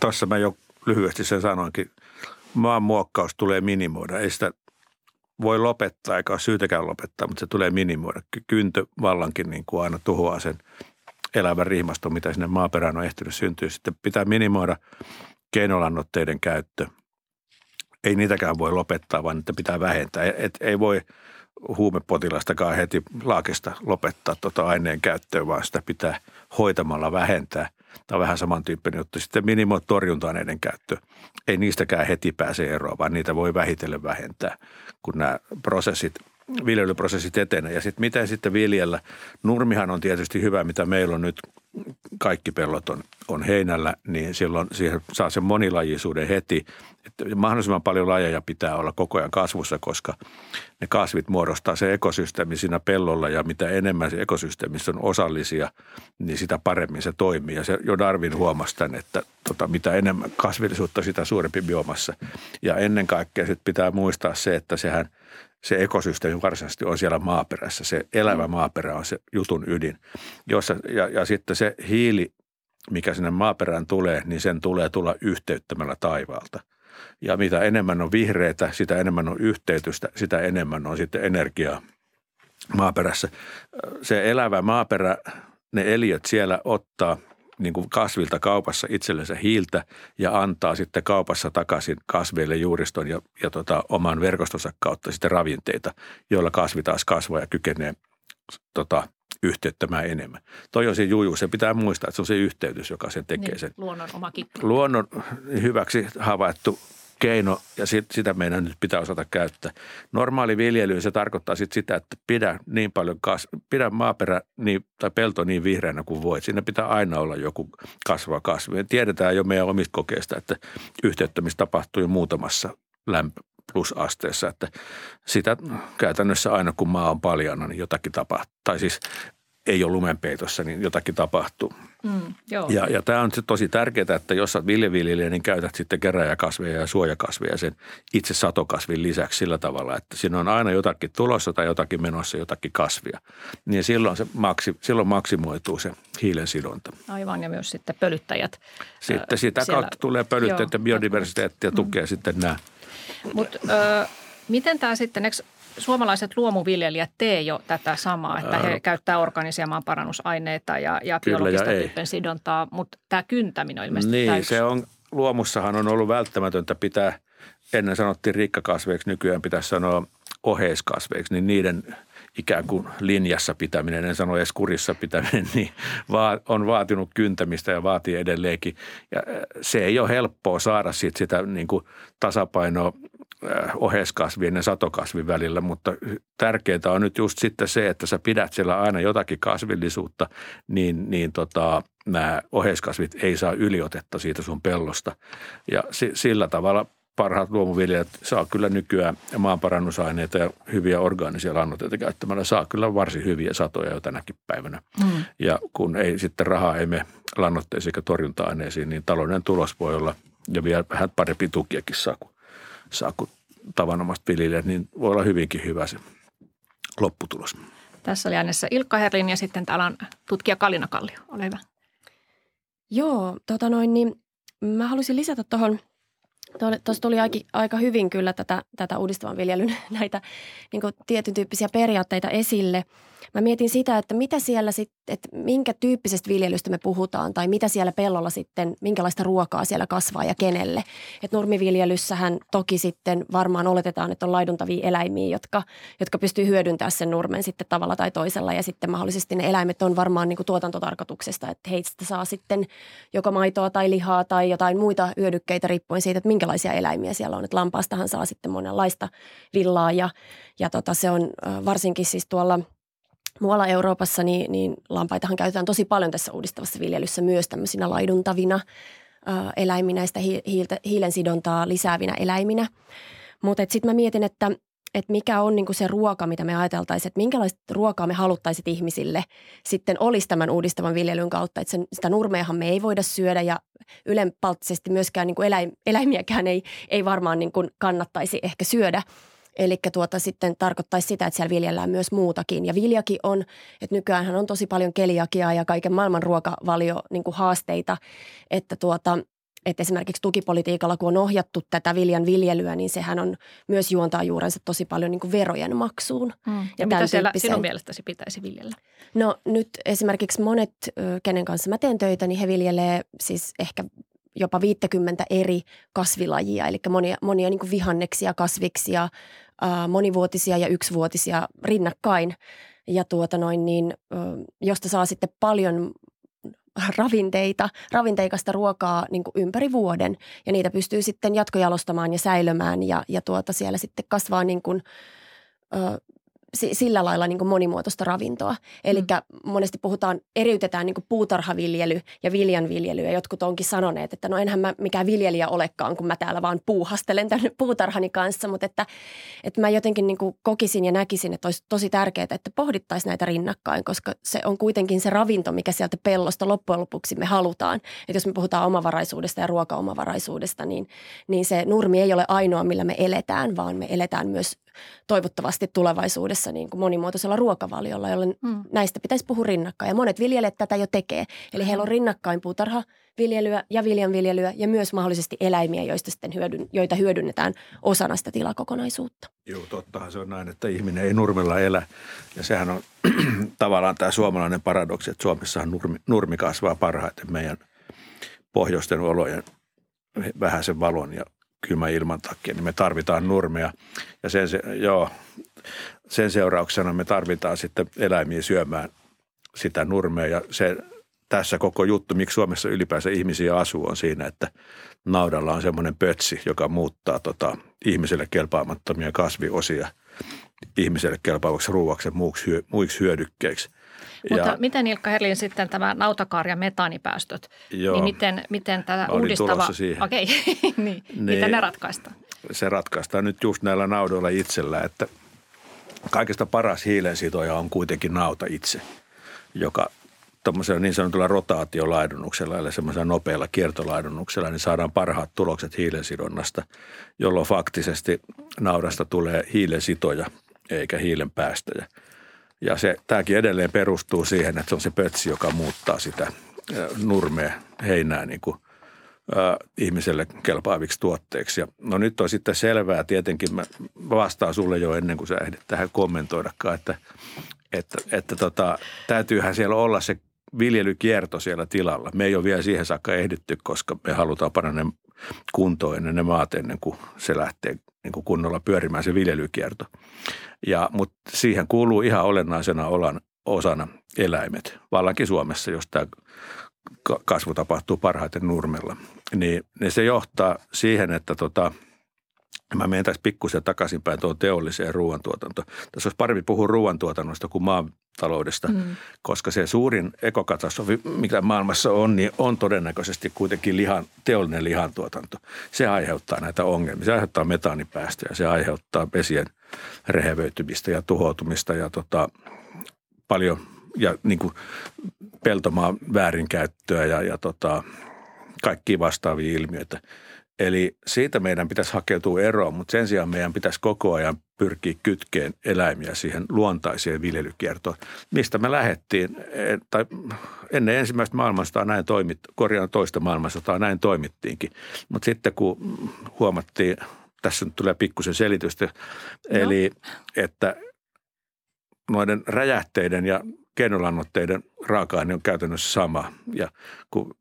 Tuossa mä jo lyhyesti sen sanoinkin. Maanmuokkaus tulee minimoida. Ei sitä voi lopettaa, eikä ole syytäkään lopettaa, mutta se tulee minimoida. Kyntövallankin niin kuin aina tuhoaa sen elävän rihmaston, mitä sinne maaperään on ehtinyt syntyä. Sitten pitää minimoida keinolannoitteiden käyttö. Ei niitäkään voi lopettaa, vaan niitä pitää vähentää. Ei voi huumepotilastakaan heti laakista lopettaa aineen käyttöä, vaan sitä pitää hoitamalla vähentää. Tämä on vähän samantyyppinen juttu. Sitten minimo torjunta-aineiden käyttö. Ei niistäkään heti pääse eroon, vaan niitä voi vähitellen vähentää, kun nämä viljelyprosessit etenevät. Ja sitten miten sitten viljellä? Nurmihan on tietysti hyvä, mitä meillä on nyt. Kaikki pellot on heinällä, niin silloin siihen saa sen monilajisuuden heti. Että mahdollisimman paljon lajeja pitää olla koko ajan kasvussa, koska ne kasvit muodostaa se ekosysteemi siinä pellolla ja mitä enemmän se ekosysteemissä on osallisia, niin sitä paremmin se toimii. Ja se jo Darwin huomasi tämän, että mitä enemmän kasvillisuutta, sitä suurempi biomassa. Ja ennen kaikkea sit pitää muistaa se, että se ekosysteemi varsinaisesti on siellä maaperässä. Se elävä maaperä on se jutun ydin. Ja sitten se hiili, mikä sinne maaperään tulee, niin sen tulee tulla yhteyttämällä taivaalta. Ja mitä enemmän on vihreitä, sitä enemmän on yhteytystä, sitä enemmän on sitten energiaa maaperässä. Se elävä maaperä, ne eliöt siellä ottaa niin kuin kasvilta kaupassa itsellensä hiiltä ja antaa sitten kaupassa takaisin kasveille juuriston ja oman verkostonsa kautta sitten ravinteita, joilla kasvi taas kasvaa ja kykenee yhteyttämään enemmän. Toi on se juju. Se pitää muistaa, että se on se yhteytys, joka sen tekee sen. Luonnon oma kikka. Luonnon hyväksi havaittu keino ja sitä meidän nyt pitää osata käyttää. Normaali viljely, se tarkoittaa sitä, että pidä maaperä tai pelto niin vihreänä kuin voit. Siinä pitää aina olla joku kasvava kasvi. Me tiedetään jo meidän omista kokeista, että yhteyttämistä tapahtuu jo muutamassa lämpöplusasteessa, että sitä käytännössä aina kun maa on paljana, niin jotakin tapahtuu. Tai siis ei ole lumenpeitossa, niin jotakin tapahtuu. Ja tämä on tosi tärkeää, että jos sä oot viljeviljelijä, niin käytät sitten kerääjäkasveja ja suojakasveja sen itse satokasvin lisäksi sillä tavalla, että siinä on aina jotakin tulossa tai jotakin menossa, jotakin kasvia. Niin silloin se maksimoituu se hiilen sidonta. Aivan, ja myös sitten pölyttäjät. Sitten sitä kautta tulee pölyttäjät ja biodiversiteettiä tukee sitten nämä. Mutta miten tämä sitten, eikö suomalaiset luomuviljelijät tee jo tätä samaa, että he käyttää organisia maanparannusaineita ja biologista typen sidontaa, mutta tämä kyntäminen on ilmeisesti niin, täysin. Se on, luomussahan on ollut välttämätöntä pitää, ennen sanottiin rikkakasveiksi, nykyään pitäisi sanoa oheiskasveiksi, niin niiden ikään kuin linjassa pitäminen, en sano edes kurissa pitäminen, niin on vaatinut kyntämistä ja vaatii edelleenkin. Ja se ei ole helppoa saada siitä sitä niin kuin tasapainoa oheiskasvien ja satokasvin välillä, mutta tärkeää on nyt just sitten se, että sä pidät siellä aina jotakin kasvillisuutta, niin nämä oheiskasvit ei saa yliotetta siitä sun pellosta. Ja sillä tavalla parhaat luomuviljelijät saa kyllä nykyään maanparannusaineita ja hyviä orgaanisia lannoitteita käyttämällä, saa kyllä varsin hyviä satoja jo tänäkin päivänä. Ja kun ei sitten rahaa ei mene lannoitteisiin eikä torjunta-aineisiin, niin talouden tulos voi olla ja vielä vähän parempi tukiakin saa, kun tavanomaiset viljelijät, niin voi olla hyvinkin hyvä se lopputulos. Tässä oli äänessä Ilkka Herlin ja sitten täällä on tutkija Galina Kallio. Ole hyvä. Joo, niin mä haluaisin lisätä tuohon, tuossa tuli aika hyvin kyllä tätä uudistavan viljelyn näitä niin kuin tietyn tyyppisiä periaatteita esille. Mä mietin sitä, että mitä siellä sitten, että minkä tyyppisestä viljelystä me puhutaan tai mitä siellä pellolla sitten, minkälaista ruokaa siellä kasvaa ja kenelle. Että nurmiviljelyssähän toki sitten varmaan oletetaan, että on laiduntavia eläimiä, jotka pystyy hyödyntämään sen nurmen sitten tavalla tai toisella. Ja sitten mahdollisesti ne eläimet on varmaan niin kuin tuotantotarkoituksesta, että heistä saa sitten joko maitoa tai lihaa tai jotain muita hyödykkeitä riippuen siitä, että minkälaisia eläimiä siellä on. Että lampaastahan saa sitten monenlaista villaa ja se on varsinkin siis tuolla muualla Euroopassa, niin lampaitahan käytetään tosi paljon tässä uudistavassa viljelyssä myös tämmöisinä laiduntavina eläiminä, sitä hiilensidontaa lisäävinä eläiminä. Mutta sitten mä mietin, että mikä on niinku se ruoka, mitä me ajateltaisiin, että minkälaista ruokaa me haluttaisiin ihmisille sitten olisi tämän uudistavan viljelyn kautta. Että sitä nurmeahan me ei voida syödä ja ylenpalttisesti myöskään niinku eläimiäkään ei varmaan niinku kannattaisi ehkä syödä. Eli sitten tarkoittaisi sitä, että siellä viljellään myös muutakin. Ja viljakin on, että nykyäänhän on tosi paljon keliakiaa ja kaiken maailman ruokavalio niin kuin haasteita. Että esimerkiksi tukipolitiikalla, kun on ohjattu tätä viljan viljelyä, niin sehän on myös juontaa juurensa tosi paljon niin kuin verojen maksuun. Ja mitä siellä sinun mielestäsi pitäisi viljellä? No nyt esimerkiksi monet, kenen kanssa mä teen töitä, niin he viljelee siis ehkä jopa 50 eri kasvilajia, eli monia niin kuin vihanneksia, kasviksia, monivuotisia ja yksivuotisia rinnakkain. Ja josta saa sitten paljon ravinteikasta ruokaa niin kuin ympäri vuoden. Ja niitä pystyy sitten jatkojalostamaan ja säilömään ja siellä sitten kasvaa niin kuin sillä lailla niin kuin monimuotoista ravintoa. Eli monesti eriytetään niin kuin puutarhaviljely ja viljanviljely. Ja jotkut onkin sanoneet, että no enhän mä mikään viljelijä olekaan, kun mä täällä vaan puuhastelen tämän puutarhani kanssa. Mutta että mä jotenkin niin kuin kokisin ja näkisin, että olisi tosi tärkeää, että pohdittaisiin näitä rinnakkain, koska se on kuitenkin se ravinto, mikä sieltä pellosta loppujen lopuksi me halutaan. Että jos me puhutaan omavaraisuudesta ja ruokaomavaraisuudesta, niin se nurmi ei ole ainoa, millä me eletään, vaan me eletään myös toivottavasti tulevaisuudessa niin kuin monimuotoisella ruokavaliolla, jolloin näistä pitäisi puhua rinnakkain. Ja monet viljelijät tätä jo tekee. Eli heillä on rinnakkain puutarhaviljelyä ja viljanviljelyä ja myös mahdollisesti eläimiä, joista sitten joita hyödynnetään osana sitä tilakokonaisuutta. Joo, tottahan se on näin, että ihminen ei nurmilla elä. Ja sehän on tavallaan tämä suomalainen paradoksi, että Suomessahan nurmi kasvaa parhaiten meidän pohjoisten olojen vähäisen valon ja kylmän ilman takia, niin me tarvitaan nurmea ja sen seurauksena me tarvitaan sitten eläimiä syömään sitä nurmea. Ja tässä koko juttu, miksi Suomessa ylipäänsä ihmisiä asuu, on siinä, että naudalla on semmoinen pötsi, joka muuttaa ihmiselle kelpaamattomia kasviosia ihmiselle kelpaavaksi ruuaksi ja muiksi hyödykkeiksi. Mutta miten Ilkka Herlin sitten tämä nautakaari ja metaanipäästöt, niin miten tämä uudistava, miten ne ratkaistaan? Se ratkaistaan nyt just näillä naudoilla itsellä, että kaikista paras hiilensitoja on kuitenkin nauta itse. joka tuommoisella niin sanotulla rotaatiolaidunnuksella, eli semmoisella nopealla kiertolaidunnuksella, niin saadaan parhaat tulokset hiilensidonnasta, jolloin faktisesti naudasta tulee hiilensitoja eikä hiilen päästöjä. Ja se, tämäkin edelleen perustuu siihen, että se on se pötsi, joka muuttaa sitä nurmea heinää niin kuin ihmiselle kelpaaviksi tuotteiksi. Ja no nyt on sitten selvää, tietenkin mä vastaan sulle jo ennen kuin sä ehdit tähän kommentoidakaan, että täytyyhän siellä olla se viljelykierto siellä tilalla. Me ei ole vielä siihen saakka ehditty, koska me halutaan panna ne kuntoon ennen ne maat ennen kuin se lähtee niin kuin kunnolla pyörimään se viljelykierto. Mutta siihen kuuluu ihan olennaisena osana eläimet, vallankin Suomessa, jos tämä kasvu tapahtuu parhaiten nurmella. Niin se johtaa siihen, että mä menen tässä pikkusen takaisinpäin tuohon teolliseen ruoantuotantoon. Tässä olisi parempi puhua ruoantuotannosta kuin maataloudesta, koska se suurin ekokatastrofi, mikä maailmassa on, niin on todennäköisesti kuitenkin teollinen lihantuotanto. Se aiheuttaa näitä ongelmia. Se aiheuttaa metaanipäästöjä, se aiheuttaa vesien rehevöitymistä ja tuhoutumista ja paljon ja niin kuin peltomaan väärinkäyttöä ja kaikkia vastaavia ilmiöitä. Eli siitä meidän pitäisi hakeutua eroon, mutta sen sijaan meidän pitäisi koko ajan pyrkiä kytkeen eläimiä siihen luontaiseen viljelykiertoon, mistä me lähdettiin, tai ennen ensimmäistä maailmansotaa näin toimittiin, korjaan toista maailmansotaa näin toimittiinkin. Mutta sitten kun huomattiin, tässä nyt tulee pikkusen selitystä, eli että noiden räjähteiden ja keinolannoitteiden raaka-aine on käytännössä sama. Ja kun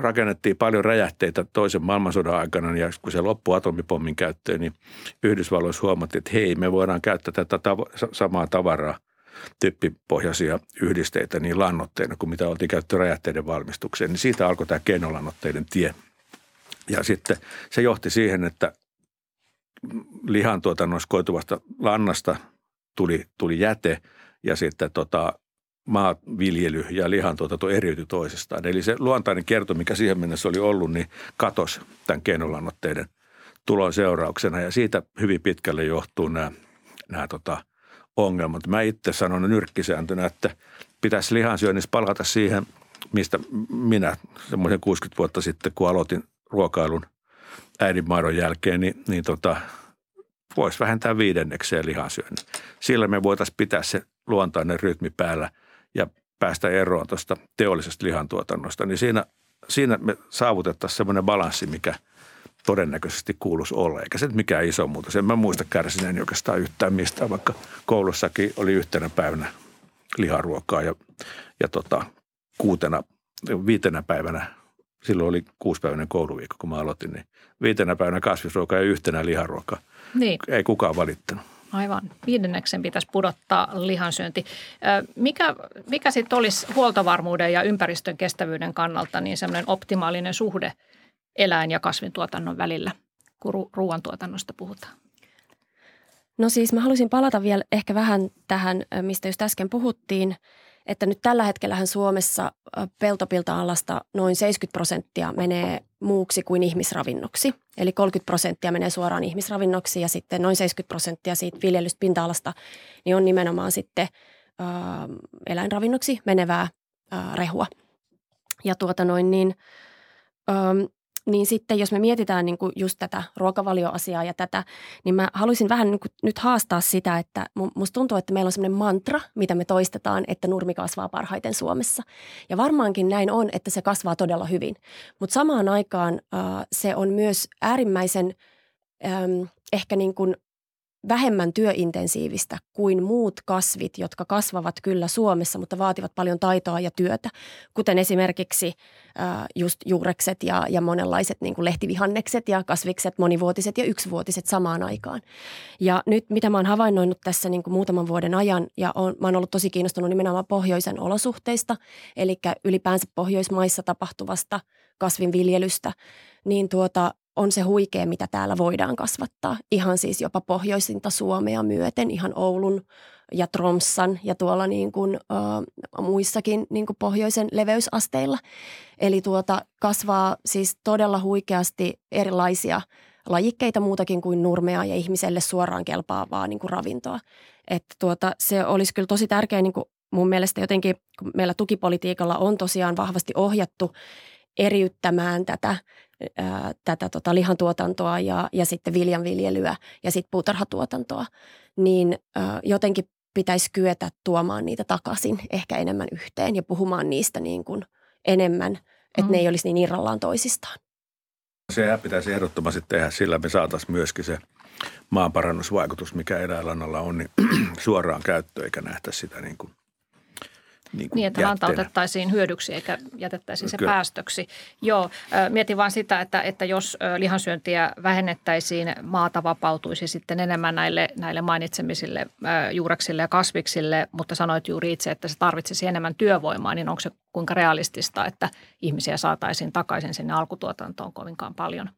rakennettiin paljon räjähteitä toisen maailmansodan aikana, ja kun se loppui atomipommin käyttöön, niin Yhdysvalloissa huomattiin, että hei, me voidaan käyttää tätä samaa tavaraa, typpipohjaisia yhdisteitä niin lannoitteina kuin mitä oltiin käytetty räjähteiden valmistukseen. Niin siitä alkoi tämä keinolannoitteiden tie. Ja sitten se johti siihen, että lihantuotannossa koituvasta lannasta tuli jäte, ja sitten maanviljely ja lihantuotanto eriytyi toisestaan. Eli se luontainen kierto, mikä siihen mennessä oli ollut, niin katosi tämän keinolannoitteiden tulon seurauksena. Ja siitä hyvin pitkälle johtuu nämä ongelmat. Mä itse sanon nyrkkisääntönä, että pitäisi lihansyönnissä palkata siihen, mistä minä semmoisen 60 vuotta sitten, kun aloitin ruokailun äidinmaidon jälkeen, niin voisi vähentää 5% lihansyönnin. Sillä me voitaisiin pitää se luontainen rytmi päällä ja päästä eroon tuosta teollisesta lihantuotannosta. Niin siinä me saavutettaisiin semmoinen balanssi, mikä todennäköisesti kuuluisi olla. Eikä se nyt mikään iso muutos. En mä muista kärsineen oikeastaan yhtään mistään, vaikka koulussakin oli yhtenä päivänä liharuokaa ja 5. päivänä. Silloin oli 6-päiväinen kouluviikko, kun mä aloitin, niin 5. päivänä kasvisruokaa ja 1. liharuokaa. Niin. Ei kukaan valittanut. Aivan. 5. pitäisi pudottaa lihansyönti. Mikä sitten olisi huoltovarmuuden ja ympäristön kestävyyden kannalta niin semmoinen optimaalinen suhde eläin- ja kasvintuotannon välillä, kun ruoantuotannosta puhutaan? No siis mä haluaisin palata vielä ehkä vähän tähän, mistä just äsken puhuttiin, että nyt tällä hetkellähän Suomessa peltopilta-alasta noin 70% menee muuksi kuin ihmisravinnoksi. Eli 30% menee suoraan ihmisravinnoksi ja sitten noin 70% siitä viljelystä pinta-alasta niin on nimenomaan sitten eläinravinnoksi menevää rehua. Ja niin sitten jos me mietitään niin kuin just tätä ruokavalioasiaa ja tätä, niin mä haluaisin vähän niin kuin nyt haastaa sitä, että musta tuntuu, että meillä on semmoinen mantra, mitä me toistetaan, että nurmi kasvaa parhaiten Suomessa. Ja varmaankin näin on, että se kasvaa todella hyvin. Mutta samaan aikaan se on myös äärimmäisen ehkä niin kuin vähemmän työintensiivistä kuin muut kasvit, jotka kasvavat kyllä Suomessa, mutta vaativat paljon taitoa ja työtä, kuten esimerkiksi just juurekset ja monenlaiset niin kuin lehtivihannekset ja kasvikset, monivuotiset ja yksivuotiset samaan aikaan. Ja nyt mitä mä oon havainnoinut tässä niin kuin muutaman vuoden ajan, ja mä oon ollut tosi kiinnostunut nimenomaan pohjoisen olosuhteista, eli ylipäänsä Pohjoismaissa tapahtuvasta kasvinviljelystä, niin on se huikea, mitä täällä voidaan kasvattaa. Ihan siis jopa pohjoisinta Suomea myöten, ihan Oulun ja Tromssan ja tuolla niin kuin, muissakin niin kuin pohjoisen leveysasteilla. Eli kasvaa siis todella huikeasti erilaisia lajikkeita muutakin kuin nurmea ja ihmiselle suoraan kelpaavaa niin kuin ravintoa. Että se olisi kyllä tosi tärkeä niin kuin mun mielestä jotenkin, kun meillä tukipolitiikalla on tosiaan vahvasti ohjattu eriyttämään tätä lihantuotantoa ja sitten viljanviljelyä ja sitten puutarhatuotantoa, niin jotenkin pitäisi kyetä tuomaan niitä takaisin ehkä enemmän yhteen ja puhumaan niistä niin kuin enemmän, että ne ei olisi niin irrallaan toisistaan. Sehän pitäisi ehdottomasti tehdä, sillä me saataisiin myöskin se maanparannusvaikutus, mikä eläinlannalla on, niin suoraan käyttöön, eikä nähtä sitä niin kuin että lanta otettaisiin hyödyksi eikä jätettäisiin se päästöksi. Joo, mietin vaan sitä, että jos lihansyöntiä vähennettäisiin, maata vapautuisi sitten enemmän näille mainitsemisille juureksille ja kasviksille, mutta sanoit juuri itse, että se tarvitsisi enemmän työvoimaa, niin onko se kuinka realistista, että ihmisiä saataisiin takaisin sinne alkutuotantoon kovinkaan paljon?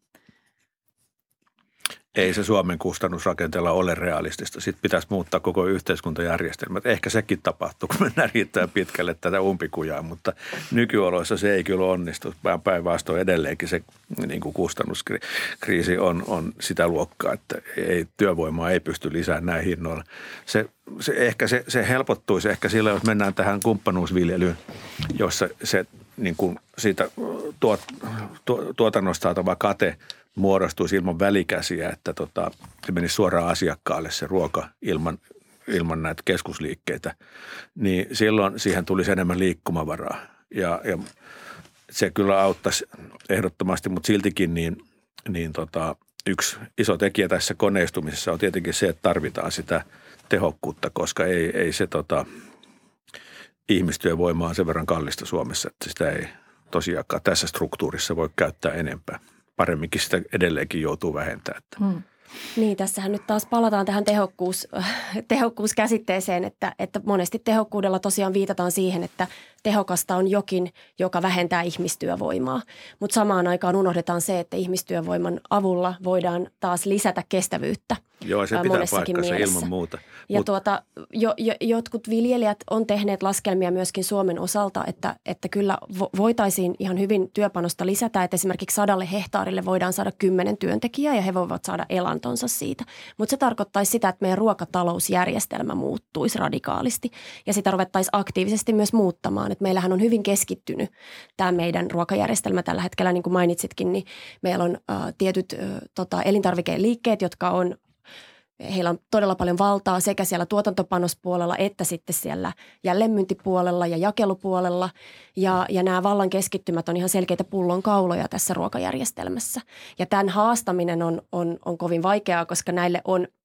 Ei se Suomen kustannusrakenteella ole realistista. Sitten pitäisi muuttaa koko yhteiskuntajärjestelmät. Ehkä sekin tapahtuu, kun mennään riittävän pitkälle tätä umpikujaa, mutta nykyoloissa se ei kyllä onnistu. Päinvastoin edelleenkin se niin kuin kustannuskriisi on sitä luokkaa, että työvoimaa ei pysty lisäämään näin hinnoilla. Se helpottuisi ehkä sillä, jos mennään tähän kumppanuusviljelyyn, jossa se niin kuin siitä tuotannosta saatava kate muodostuisi ilman välikäsiä, että se menisi suoraan asiakkaalle se ruoka ilman näitä keskusliikkeitä, niin silloin siihen tulisi enemmän liikkumavaraa. Ja se kyllä auttaisi ehdottomasti, mutta siltikin yksi iso tekijä tässä koneistumisessa on tietenkin se, että tarvitaan sitä tehokkuutta, koska ei se ihmistyövoimaa sen verran kallista Suomessa, että sitä ei tosiaankaan tässä struktuurissa voi käyttää enempää. Paremminkin sitä edelleenkin joutuu vähentämään. Niin, tässähän nyt taas palataan tähän tehokkuuskäsitteeseen, että monesti tehokkuudella tosiaan viitataan siihen, että tehokasta on jokin, joka vähentää ihmistyövoimaa. Mutta samaan aikaan unohdetaan se, että ihmistyövoiman avulla voidaan taas lisätä kestävyyttä. Joo, se pitää paikkansa ilman muuta. Ja jotkut viljelijät on tehneet laskelmia myöskin Suomen osalta, että kyllä voitaisiin ihan hyvin työpanosta lisätä, että esimerkiksi 100 hehtaarille voidaan saada 10 työntekijää ja he voivat saada elantonsa siitä. Mutta se tarkoittaisi sitä, että meidän ruokatalousjärjestelmä muuttuisi radikaalisti ja sitä ruvettaisiin aktiivisesti myös muuttamaan. Et meillähän on hyvin keskittynyt tämä meidän ruokajärjestelmä tällä hetkellä, niin kuin mainitsitkin, niin meillä on tietyt elintarvikeliikkeet, jotka on heillä on todella paljon valtaa sekä siellä tuotantopanospuolella että sitten siellä jälleenmyyntipuolella ja jakelupuolella. Ja nämä vallan keskittymät on ihan selkeitä pullonkauloja tässä ruokajärjestelmässä. Ja tämän haastaminen on kovin vaikeaa, koska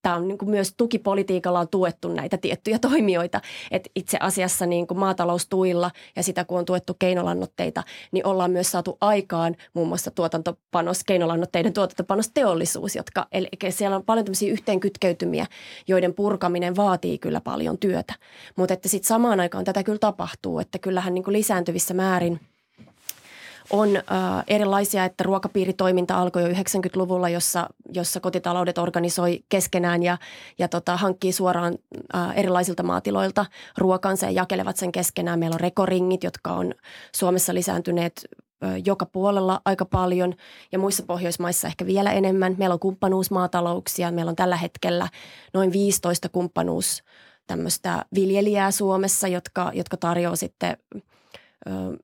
tämä on niin kuin myös tukipolitiikalla on tuettu näitä tiettyjä toimijoita. Et itse asiassa niin kuin maataloustuilla ja sitä, kun on tuettu keinolannoitteita, niin ollaan myös saatu aikaan muun muassa keinolannoitteiden tuotantopanosteollisuus, eli siellä on paljon tämmöisiä yhteenkytkeytymiä, joiden purkaminen vaatii kyllä paljon työtä. Mutta että sitten samaan aikaan tätä kyllä tapahtuu, että kyllähän niin kuin lisääntyvissä määrin on erilaisia, että ruokapiiritoiminta alkoi jo 90-luvulla, jossa kotitaloudet organisoi keskenään ja hankkii suoraan erilaisilta maatiloilta ruokansa ja jakelevat sen keskenään. Meillä on rekoringit, jotka on Suomessa lisääntyneet joka puolella aika paljon ja muissa Pohjoismaissa ehkä vielä enemmän. Meillä on kumppanuusmaatalouksia. Meillä on tällä hetkellä noin 15 tämmöistä viljelijää Suomessa, jotka tarjoaa sitten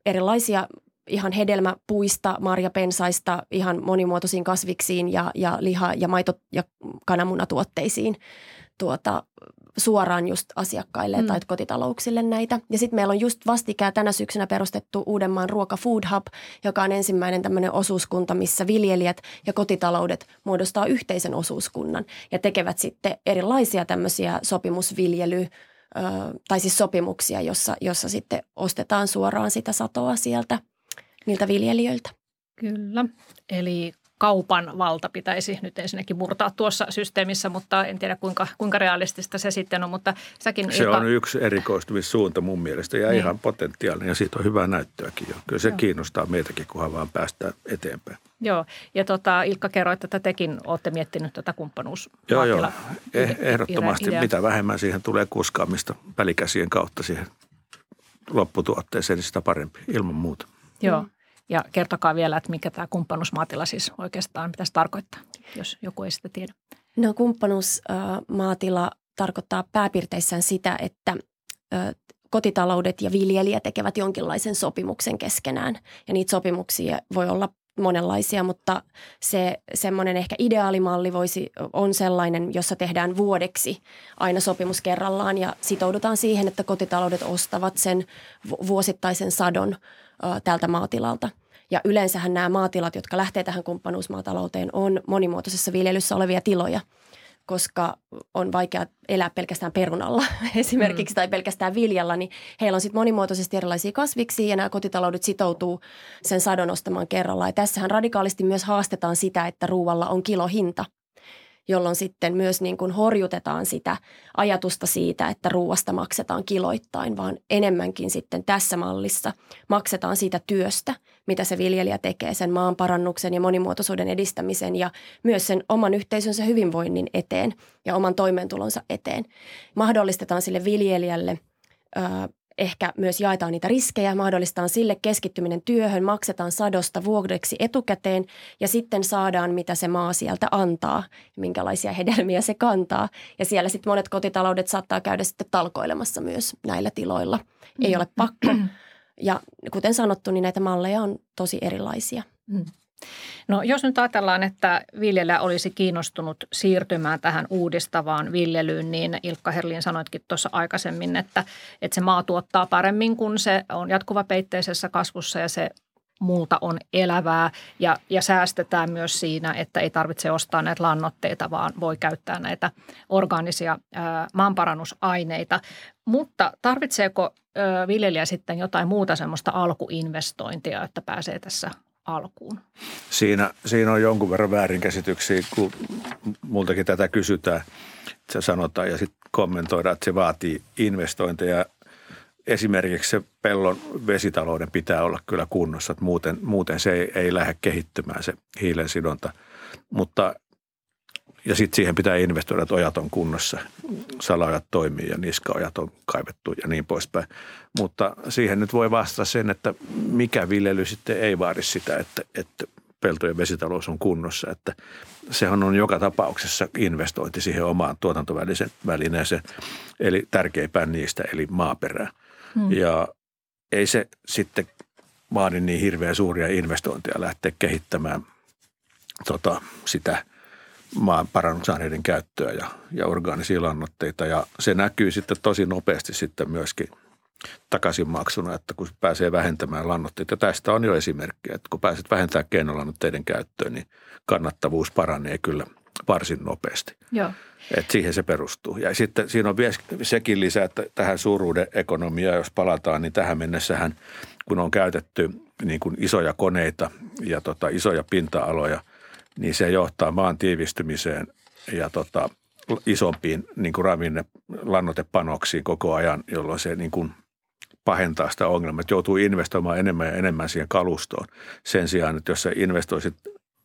erilaisia ihan hedelmäpuista, marjapensaista, ihan monimuotoisiin kasviksiin ja liha- ja maito- ja kananmunatuotteisiin suoraan just asiakkaille tai kotitalouksille näitä. Ja sitten meillä on just vastikään tänä syksynä perustettu Uudenmaan Ruoka Food Hub, joka on ensimmäinen tämmöinen osuuskunta, missä viljelijät ja kotitaloudet muodostaa yhteisen osuuskunnan ja tekevät sitten erilaisia tämmöisiä sopimusviljelyä, tai siis sopimuksia, jossa sitten ostetaan suoraan sitä satoa sieltä niiltä viljelijöiltä. Kyllä, eli kaupan valta pitäisi nyt ensinnäkin murtaa tuossa systeemissä, mutta en tiedä kuinka realistista se sitten on, mutta säkin... Se on yksi erikoistumissuunta mun mielestä ja ihan potentiaalinen ja siitä on hyvää näyttöäkin jo. Kyllä se kiinnostaa meitäkin, kunhan vaan päästään eteenpäin. Joo, ja Ilkka kerroit, että tekin olette miettinyt tätä kumppanuusmaatila. Joo, ehdottomasti. Mitä vähemmän siihen tulee kuskaamista välikäsien kautta siihen lopputuotteeseen, niin sitä parempi ilman muuta. Joo. Ja kertokaa vielä, että mikä tämä kumppanuusmaatila siis oikeastaan pitäisi tarkoittaa, jos joku ei sitä tiedä. No kumppanuusmaatila tarkoittaa pääpiirteissään sitä, että kotitaloudet ja viljelijät tekevät jonkinlaisen sopimuksen keskenään. Ja niitä sopimuksia voi olla monenlaisia, mutta se semmoinen ehkä ideaalimalli on sellainen, jossa tehdään vuodeksi aina sopimus kerrallaan ja sitoudutaan siihen, että kotitaloudet ostavat sen vuosittaisen sadon tältä maatilalta. Ja yleensähän nämä maatilat, jotka lähtee tähän kumppanuusmaatalouteen, on monimuotoisessa viljelyssä olevia tiloja, koska on vaikea elää pelkästään perunalla esimerkiksi tai pelkästään viljalla, niin heillä on sitten monimuotoisesti erilaisia kasviksia ja nämä kotitaloudet sitoutuu sen sadon ostamaan kerrallaan. Ja tässähän radikaalisti myös haastetaan sitä, että ruualla on kilohinta, jolloin sitten myös niin kuin horjutetaan sitä ajatusta siitä, että ruuasta maksetaan kiloittain, vaan enemmänkin sitten tässä mallissa maksetaan siitä työstä, mitä se viljelijä tekee sen maanparannuksen ja monimuotoisuuden edistämisen ja myös sen oman yhteisönsä hyvinvoinnin eteen ja oman toimeentulonsa eteen. Mahdollistetaan sille viljelijälle, ehkä myös jaetaan niitä riskejä, mahdollistetaan sille keskittyminen työhön, maksetaan sadosta vuodeksi etukäteen ja sitten saadaan, mitä se maa sieltä antaa, minkälaisia hedelmiä se kantaa. Ja siellä sitten monet kotitaloudet saattaa käydä sitten talkoilemassa myös näillä tiloilla. Ei ole pakko. Ja kuten sanottu, niin näitä malleja on tosi erilaisia. No jos nyt ajatellaan, että viljelijä olisi kiinnostunut siirtymään tähän uudistavaan viljelyyn, niin Ilkka Herlin sanoitkin tuossa aikaisemmin, että se maa tuottaa paremmin, kun se on jatkuvapeitteisessä kasvussa ja se multa on elävää ja säästetään myös siinä, että ei tarvitse ostaa näitä lannoitteita, vaan voi käyttää näitä orgaanisia maanparannusaineita. Mutta tarvitseeko viljelijä sitten jotain muuta semmoista alkuinvestointia, että pääsee tässä alkuun? Siinä on jonkun verran väärinkäsityksiä, kun multakin tätä kysytään, se sanotaan ja sitten kommentoidaan, että se vaatii investointeja. Esimerkiksi se pellon vesitalouden pitää olla kyllä kunnossa, että muuten se ei lähde kehittymään se hiilen sidonta. Mutta ja sitten siihen pitää investoida, että ojat on kunnossa, salaojat toimii ja niskaojat on kaivettu ja niin poispäin. Mutta siihen nyt voi vastata sen, että mikä viljely sitten ei vaadi sitä, että peltojen vesitalous on kunnossa. Että sehän on joka tapauksessa investointi siihen omaan tuotantovälineeseen, eli tärkeimpään niistä, eli maaperään. Ja ei se sitten vaadi niin hirveän suuria investointeja lähteä kehittämään sitä maan parannusaineiden käyttöä ja orgaanisia lannoitteita. Ja se näkyy sitten tosi nopeasti sitten myöskin takaisinmaksuna, että kun pääsee vähentämään lannoitteita. Tästä on jo esimerkkejä, että kun pääset vähentämään keinolannoitteiden käyttöä, niin kannattavuus paranee kyllä varsin nopeasti. Joo. Et siihen se perustuu. Ja sitten siinä on sekin lisää, että tähän suuruuden ekonomiaan, jos palataan, niin tähän mennessähän, kun on käytetty niin kuin isoja koneita ja isoja pinta-aloja, niin se johtaa maan tiivistymiseen ja isompiin niin kuin lannoitepanoksiin koko ajan, jolloin se niin kuin pahentaa sitä ongelmaa. Että joutuu investoimaan enemmän ja enemmän siihen kalustoon sen sijaan, että jos sä investoisit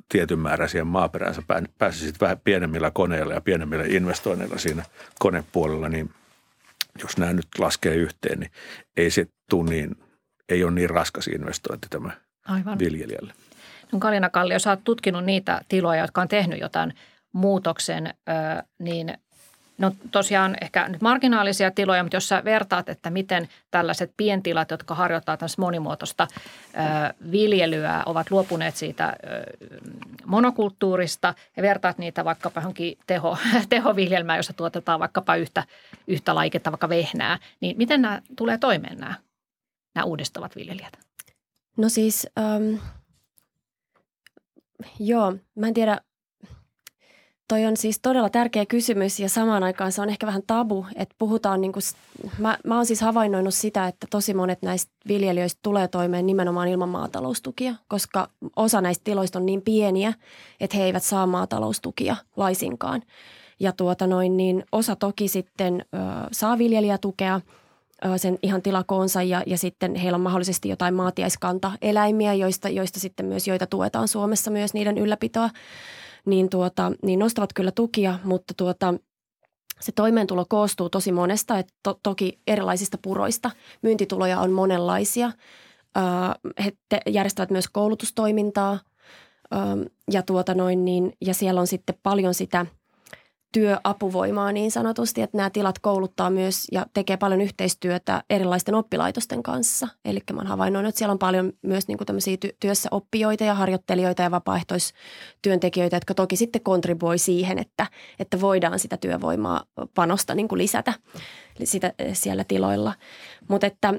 tietyn määrän siihen maaperään, sä pääsisit vähän pienemmillä koneilla ja pienemmillä investoinneilla siinä konepuolella, niin jos nämä nyt laskee yhteen, niin ei ole niin raskas investointi tämä viljelijälle. Galina Kallio, jos olet tutkinut niitä tiloja, jotka on tehnyt jotain muutoksen, niin no tosiaan ehkä nyt marginaalisia tiloja, mutta jos sä vertaat, että miten tällaiset pientilat, jotka harjoittaa tämmöistä monimuotoista viljelyä, ovat luopuneet siitä monokulttuurista ja vertaat niitä vaikkapa johonkin tehoviljelmään, jossa tuotetaan vaikkapa yhtä laiketta, vaikka vehnää, niin miten nämä tulee toimeen nämä uudistavat viljelijät? No siis joo, mä en tiedä. Toi on siis todella tärkeä kysymys ja samaan aikaan se on ehkä vähän tabu, että puhutaan niin kuin, mä oon siis havainnoinut sitä, että tosi monet näistä viljelijöistä tulee toimeen nimenomaan ilman maataloustukia, koska osa näistä tiloista on niin pieniä, että he eivät saa maataloustukia laisinkaan. Ja niin osa toki sitten saa viljelijätukea sen ihan tilakoonsa ja sitten heillä on mahdollisesti jotain maatiaiskanta-eläimiä, joista sitten myös joita tuetaan Suomessa myös niiden ylläpitoa, niin nostavat kyllä tukia, mutta se toimeentulo koostuu tosi monesta, että toki erilaisista puroista. Myyntituloja on monenlaisia. He järjestävät myös koulutustoimintaa ja siellä on sitten paljon sitä työapuvoimaa niin sanotusti, että nämä tilat kouluttaa myös ja tekee paljon yhteistyötä erilaisten oppilaitosten kanssa. Eli mä oon havainnoinut, että siellä on paljon myös niin kuin tämmöisiä työssä oppijoita ja harjoittelijoita ja vapaaehtoistyöntekijöitä, jotka toki sitten kontribuoi siihen, että voidaan sitä työvoimaa panosta niin kuin lisätä sitä siellä tiloilla. Mutta että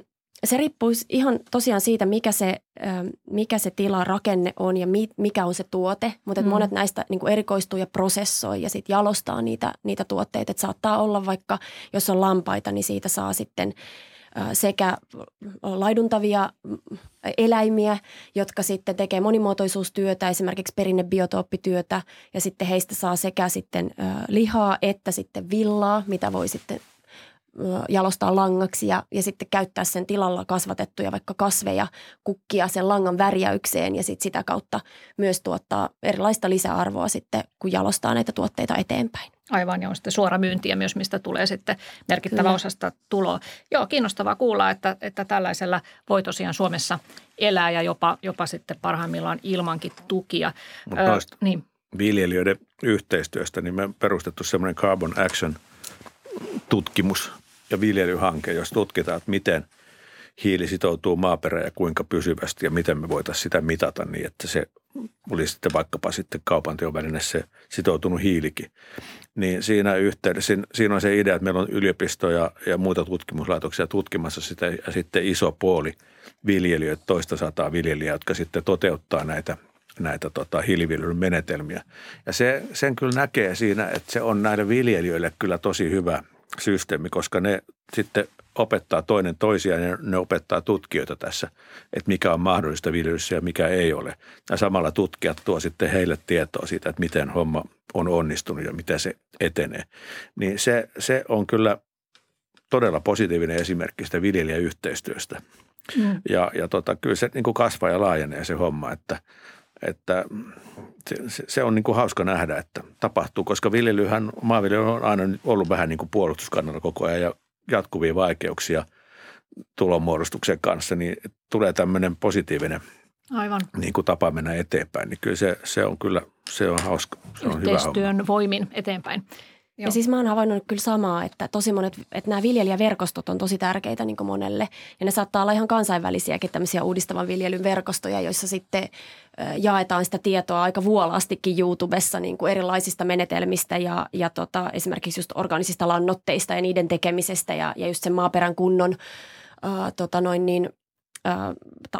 se riippuu ihan tosiaan siitä, mikä se tilarakenne on ja mikä on se tuote, mutta monet näistä niin kuin erikoistuu ja prosessoi ja sitten jalostaa niitä tuotteita. Et saattaa olla vaikka, jos on lampaita, niin siitä saa sitten sekä laiduntavia eläimiä, jotka sitten tekee monimuotoisuustyötä, esimerkiksi perinnebiotooppityötä ja sitten heistä saa sekä sitten lihaa että sitten villaa, mitä voi sitten jalostaa langaksi ja sitten käyttää sen tilalla kasvatettuja vaikka kasveja, kukkia sen langan värjäykseen ja sitten sitä kautta myös tuottaa erilaista lisäarvoa sitten, kun jalostaa näitä tuotteita eteenpäin. Aivan, ja on sitten suora myyntiä myös, mistä tulee sitten merkittävä osasta tuloa. Joo, kiinnostavaa kuulla, että tällaisella voi tosiaan Suomessa elää ja jopa sitten parhaimmillaan ilmankin tukia. Mutta niin. Viljelijöiden yhteistyöstä, niin me on perustettu semmoinen Carbon Action tutkimus- ja viljelyhanke, jos tutkitaan, että miten hiili sitoutuu maaperään ja kuinka pysyvästi ja miten me voitaisiin sitä mitata niin, että se olisi sitten vaikkapa sitten kaupanteon väline se sitoutunut hiilikin. Niin siinä yhteydessä, siinä on se idea, että meillä on yliopistoja ja muita tutkimuslaitoksia tutkimassa sitä ja sitten iso puoli viljelijöitä, 200 viljelijää, jotka sitten toteuttaa näitä hiiliviljelyn menetelmiä. Ja sen kyllä näkee siinä, että se on näille viljelijöille kyllä tosi hyvä systeemi, koska ne sitten opettaa toinen toisiaan ja ne opettaa tutkijoita tässä, että mikä on mahdollista viljelyssä ja mikä ei ole. Ja samalla tutkijat tuo sitten heille tietoa siitä, että miten homma on onnistunut ja miten se etenee. Niin se on kyllä todella positiivinen esimerkki sitä viljelijäyhteistyöstä. Mm. Ja kyllä se niin kuin kasvaa ja laajenee se homma, että se on niin kuin hauska nähdä, että tapahtuu, koska maanviljely on aina ollut vähän niin kuin puolustuskannalla koko ajan ja jatkuvia vaikeuksia tulonmuodostuksen kanssa, niin tulee tämmöinen positiivinen aivan niin kuin tapa mennä eteenpäin. Niin kyllä se on kyllä, se on hauska, se on hyvä homma. Yhteistyön voimin eteenpäin. Ja siis mä oon havainnut kyllä samaa, että tosi monet, että nämä viljelijäverkostot on tosi tärkeitä niin kuin monelle. Ja ne saattaa olla ihan kansainvälisiäkin tämmöisiä uudistavan viljelyn verkostoja, joissa sitten jaetaan sitä tietoa aika vuolaastikin YouTubessa niin kuin erilaisista menetelmistä ja esimerkiksi just orgaanisista lannoitteista ja niiden tekemisestä ja just sen maaperän kunnon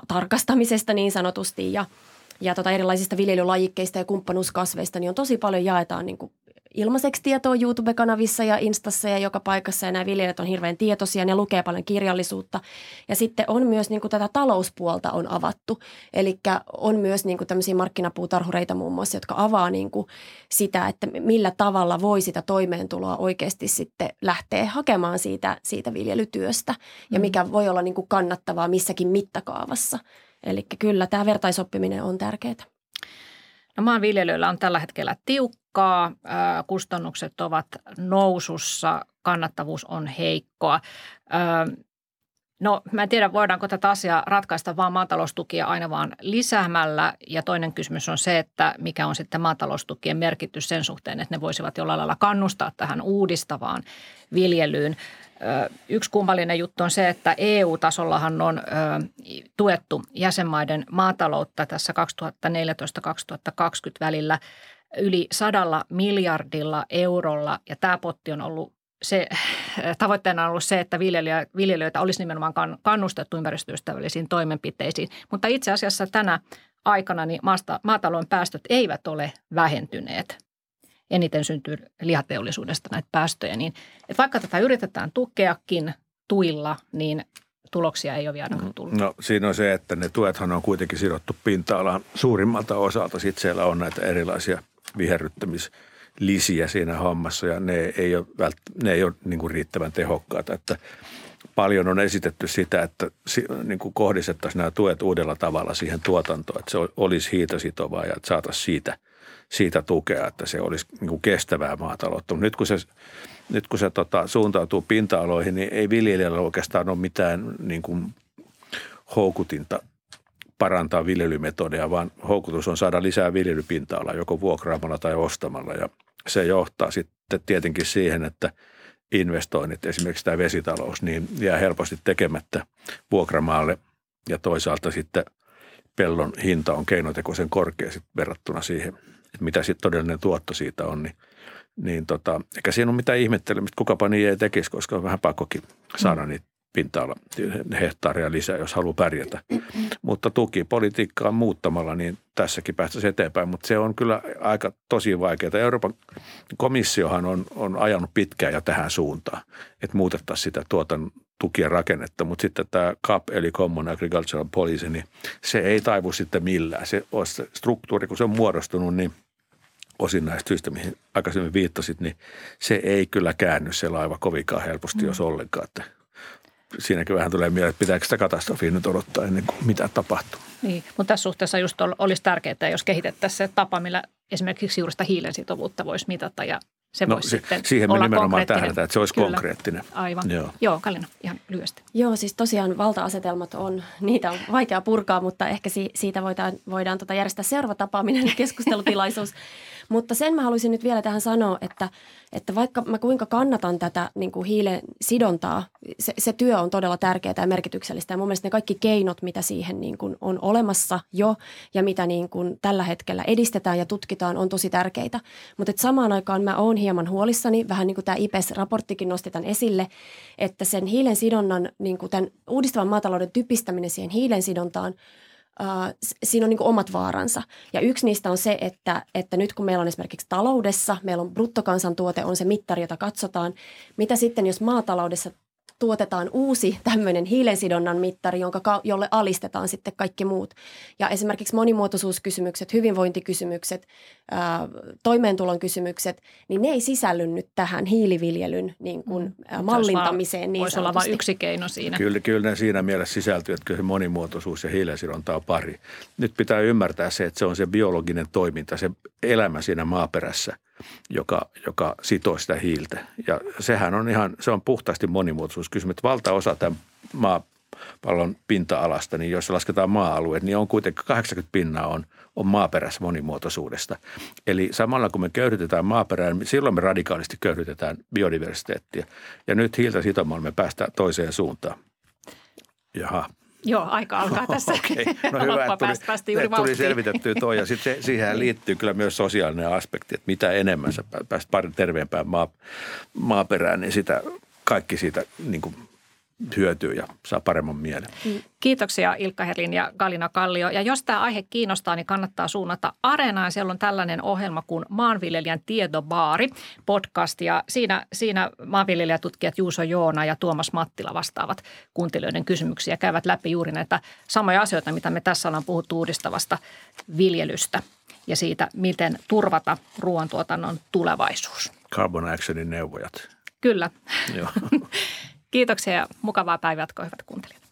tarkastamisesta niin sanotusti ja erilaisista viljelylajikkeista ja kumppanuuskasveista, niin on tosi paljon jaetaan niin kuin ilmaiseksi tietoa YouTube-kanavissa ja Instassa ja joka paikassa, ja nämä viljelijät on hirveän tietoisia, ne lukee paljon kirjallisuutta. Ja sitten on myös niin kuin tätä talouspuolta on avattu, eli on myös niin kuin tämmöisiä markkinapuutarhureita muun muassa, jotka avaa niin kuin sitä, että millä tavalla voi sitä toimeentuloa oikeasti sitten lähteä hakemaan siitä viljelytyöstä ja mikä voi olla niin kuin kannattavaa missäkin mittakaavassa. Eli kyllä tämä vertaisoppiminen on tärkeää. No maanviljelijöillä on tällä hetkellä tiukkaa, kustannukset ovat nousussa, kannattavuus on heikkoa. No mä en tiedä, voidaanko tätä asiaa ratkaista vaan maataloustukia aina vaan lisäämällä. Ja toinen kysymys on se, että mikä on sitten maataloustukien merkitys sen suhteen, että ne voisivat jollain lailla kannustaa tähän uudistavaan viljelyyn. Yksi kummallinen juttu on se, että EU-tasollahan on tuettu jäsenmaiden maataloutta tässä 2014-2020 välillä yli 100 miljardilla eurolla. Ja tämä potti on ollut tavoitteena on ollut se, että viljelijöitä olisi nimenomaan kannustettu ympäristöystävällisiin toimenpiteisiin. Mutta itse asiassa tänä aikana niin maatalouden päästöt eivät ole vähentyneet. Eniten syntyy lihateollisuudesta näitä päästöjä. Niin, että vaikka tätä yritetään tukeakin tuilla, niin tuloksia ei ole vielä tullut. No siinä on se, että ne tuethan on kuitenkin sidottu pinta-alaan suurimmalta osalta. Sitten siellä on näitä erilaisia viherryttämislisiä siinä hommassa ja ne ei ole niin kuin riittävän tehokkaita. Että paljon on esitetty sitä, että niin kuin kohdistettaisiin nämä tuet uudella tavalla siihen tuotantoon, että se olisi hiilisitovaa ja että saataisiin siitä tukea, että se olisi niin kuin kestävää maataloutta. Nyt kun se suuntautuu pinta-aloihin, niin ei viljelijällä oikeastaan ole mitään niin kuin houkutinta parantaa viljelymetodeja, vaan houkutus on saada lisää viljelypinta-alaa joko vuokraamalla tai ostamalla. Ja se johtaa sitten tietenkin siihen, että investoinnit, esimerkiksi tämä vesitalous, niin jää helposti tekemättä vuokramaalle ja toisaalta sitten pellon hinta on keinotekoisen korkea sit verrattuna siihen, että mitä sitten todellinen tuotto siitä on, niin eikä siinä ole mitään ihmettelemistä, kukapa niin ei tekisi, koska on vähän pakkokin saada niitä pinta-ala hehtaaria lisää, jos haluaa pärjätä. Mutta tukipolitiikkaa muuttamalla, niin tässäkin päästäisiin eteenpäin, mutta se on kyllä aika tosi vaikeaa. Euroopan komissiohan on ajanut pitkään ja tähän suuntaan, että muutettaisiin sitä tukien rakennetta, mutta sitten tämä CAP eli Common Agricultural Policy, niin se ei taivu sitten millään. Se struktuuri, kun se on muodostunut, niin osin näistä syistä, mihin aikaisemmin viittasit, niin se ei kyllä käänny se laiva kovinkaan helposti, jos ollenkaan. Siinäkin vähän tulee mieleen, että pitääkö sitä katastrofia nyt odottaa ennen kuin mitä tapahtuu. Niin, mutta tässä suhteessa just olisi tärkeää, jos kehitettäisiin se tapa, millä esimerkiksi juuri sitä hiilen sitovuutta voisi mitata ja se voisi sitten siihen olla konkreettinen. Siihen me nimenomaan tähdätään, että se olisi konkreettinen. Aivan. Joo, Galina, ihan lyhyesti. Joo, siis tosiaan valta-asetelmat niitä on vaikea purkaa, mutta ehkä siitä voidaan järjestää seuraava tapaaminen ja keskustelutilaisuus. Mutta sen mä haluaisin nyt vielä tähän sanoa, että vaikka mä kuinka kannatan tätä niin kuin hiilen sidontaa, se työ on todella tärkeää ja merkityksellistä. Ja mun mielestä ne kaikki keinot, mitä siihen niin kuin on olemassa jo ja mitä niin kuin tällä hetkellä edistetään ja tutkitaan, on tosi tärkeitä. Mutta että samaan aikaan mä oon hieman huolissani, vähän niin kuin tämä IPES-raporttikin nosti tämän esille, että sen hiilen sidonnan, niin kuin tämän uudistavan maatalouden typistäminen siihen hiilen sidontaan, siinä on niin kuin omat vaaransa. Ja yksi niistä on se, että nyt kun meillä on esimerkiksi taloudessa, meillä on bruttokansantuote, on se mittari, jota katsotaan. Mitä sitten, jos maataloudessa tuotetaan uusi tämmöinen hiilensidonnan mittari, jolle alistetaan sitten kaikki muut. Ja esimerkiksi monimuotoisuuskysymykset, hyvinvointikysymykset, toimeentulon kysymykset, niin ne ei sisälly nyt tähän hiiliviljelyn niin kuin, mallintamiseen. Voisi olla vain yksi keino siinä. Kyllä ne siinä mielessä sisältyy, että kyllä se monimuotoisuus ja hiilensidonta on pari. Nyt pitää ymmärtää se, että se on se biologinen toiminta, se elämä siinä maaperässä, joka sitoo sitä hiiltä. Ja sehän on se on puhtaasti monimuotoisuuskysymys. Valtaosa tämän maapallon pinta-alasta, niin jos lasketaan maa-alueet, niin on kuitenkin 80% on maaperässä monimuotoisuudesta. Eli samalla kun me köyhdytetään maaperää, niin silloin me radikaalisti köyhdytetään biodiversiteettiä. Ja nyt hiiltä sitomalla me päästään toiseen suuntaan. Jaha. Joo, aika alkaa tässä. Okay. No hyvä, että tuli selvitettyä toi ja sitten siihen liittyy kyllä myös sosiaalinen aspekti, että mitä enemmän sä pääset terveempään maaperään, niin sitä kaikki siitä niin kuin hyötyy ja saa paremman mielen. Kiitoksia Ilkka Herlin ja Galina Kallio. Ja jos tämä aihe kiinnostaa, niin kannattaa suunnata Areenaan. Siellä on tällainen ohjelma kuin Maanviljelijän tiedobaari podcast. Ja siinä maanviljelijätutkijat Juuso Joona ja Tuomas Mattila vastaavat kuuntelijoiden kysymyksiä. Käyvät läpi juuri näitä samoja asioita, mitä me tässä ollaan puhuttu uudistavasta viljelystä ja siitä, miten turvata ruoantuotannon tulevaisuus. Carbon Actionin neuvojat. Kyllä. Joo. Kiitoksia ja mukavaa päivää, hyvät kuuntelijat.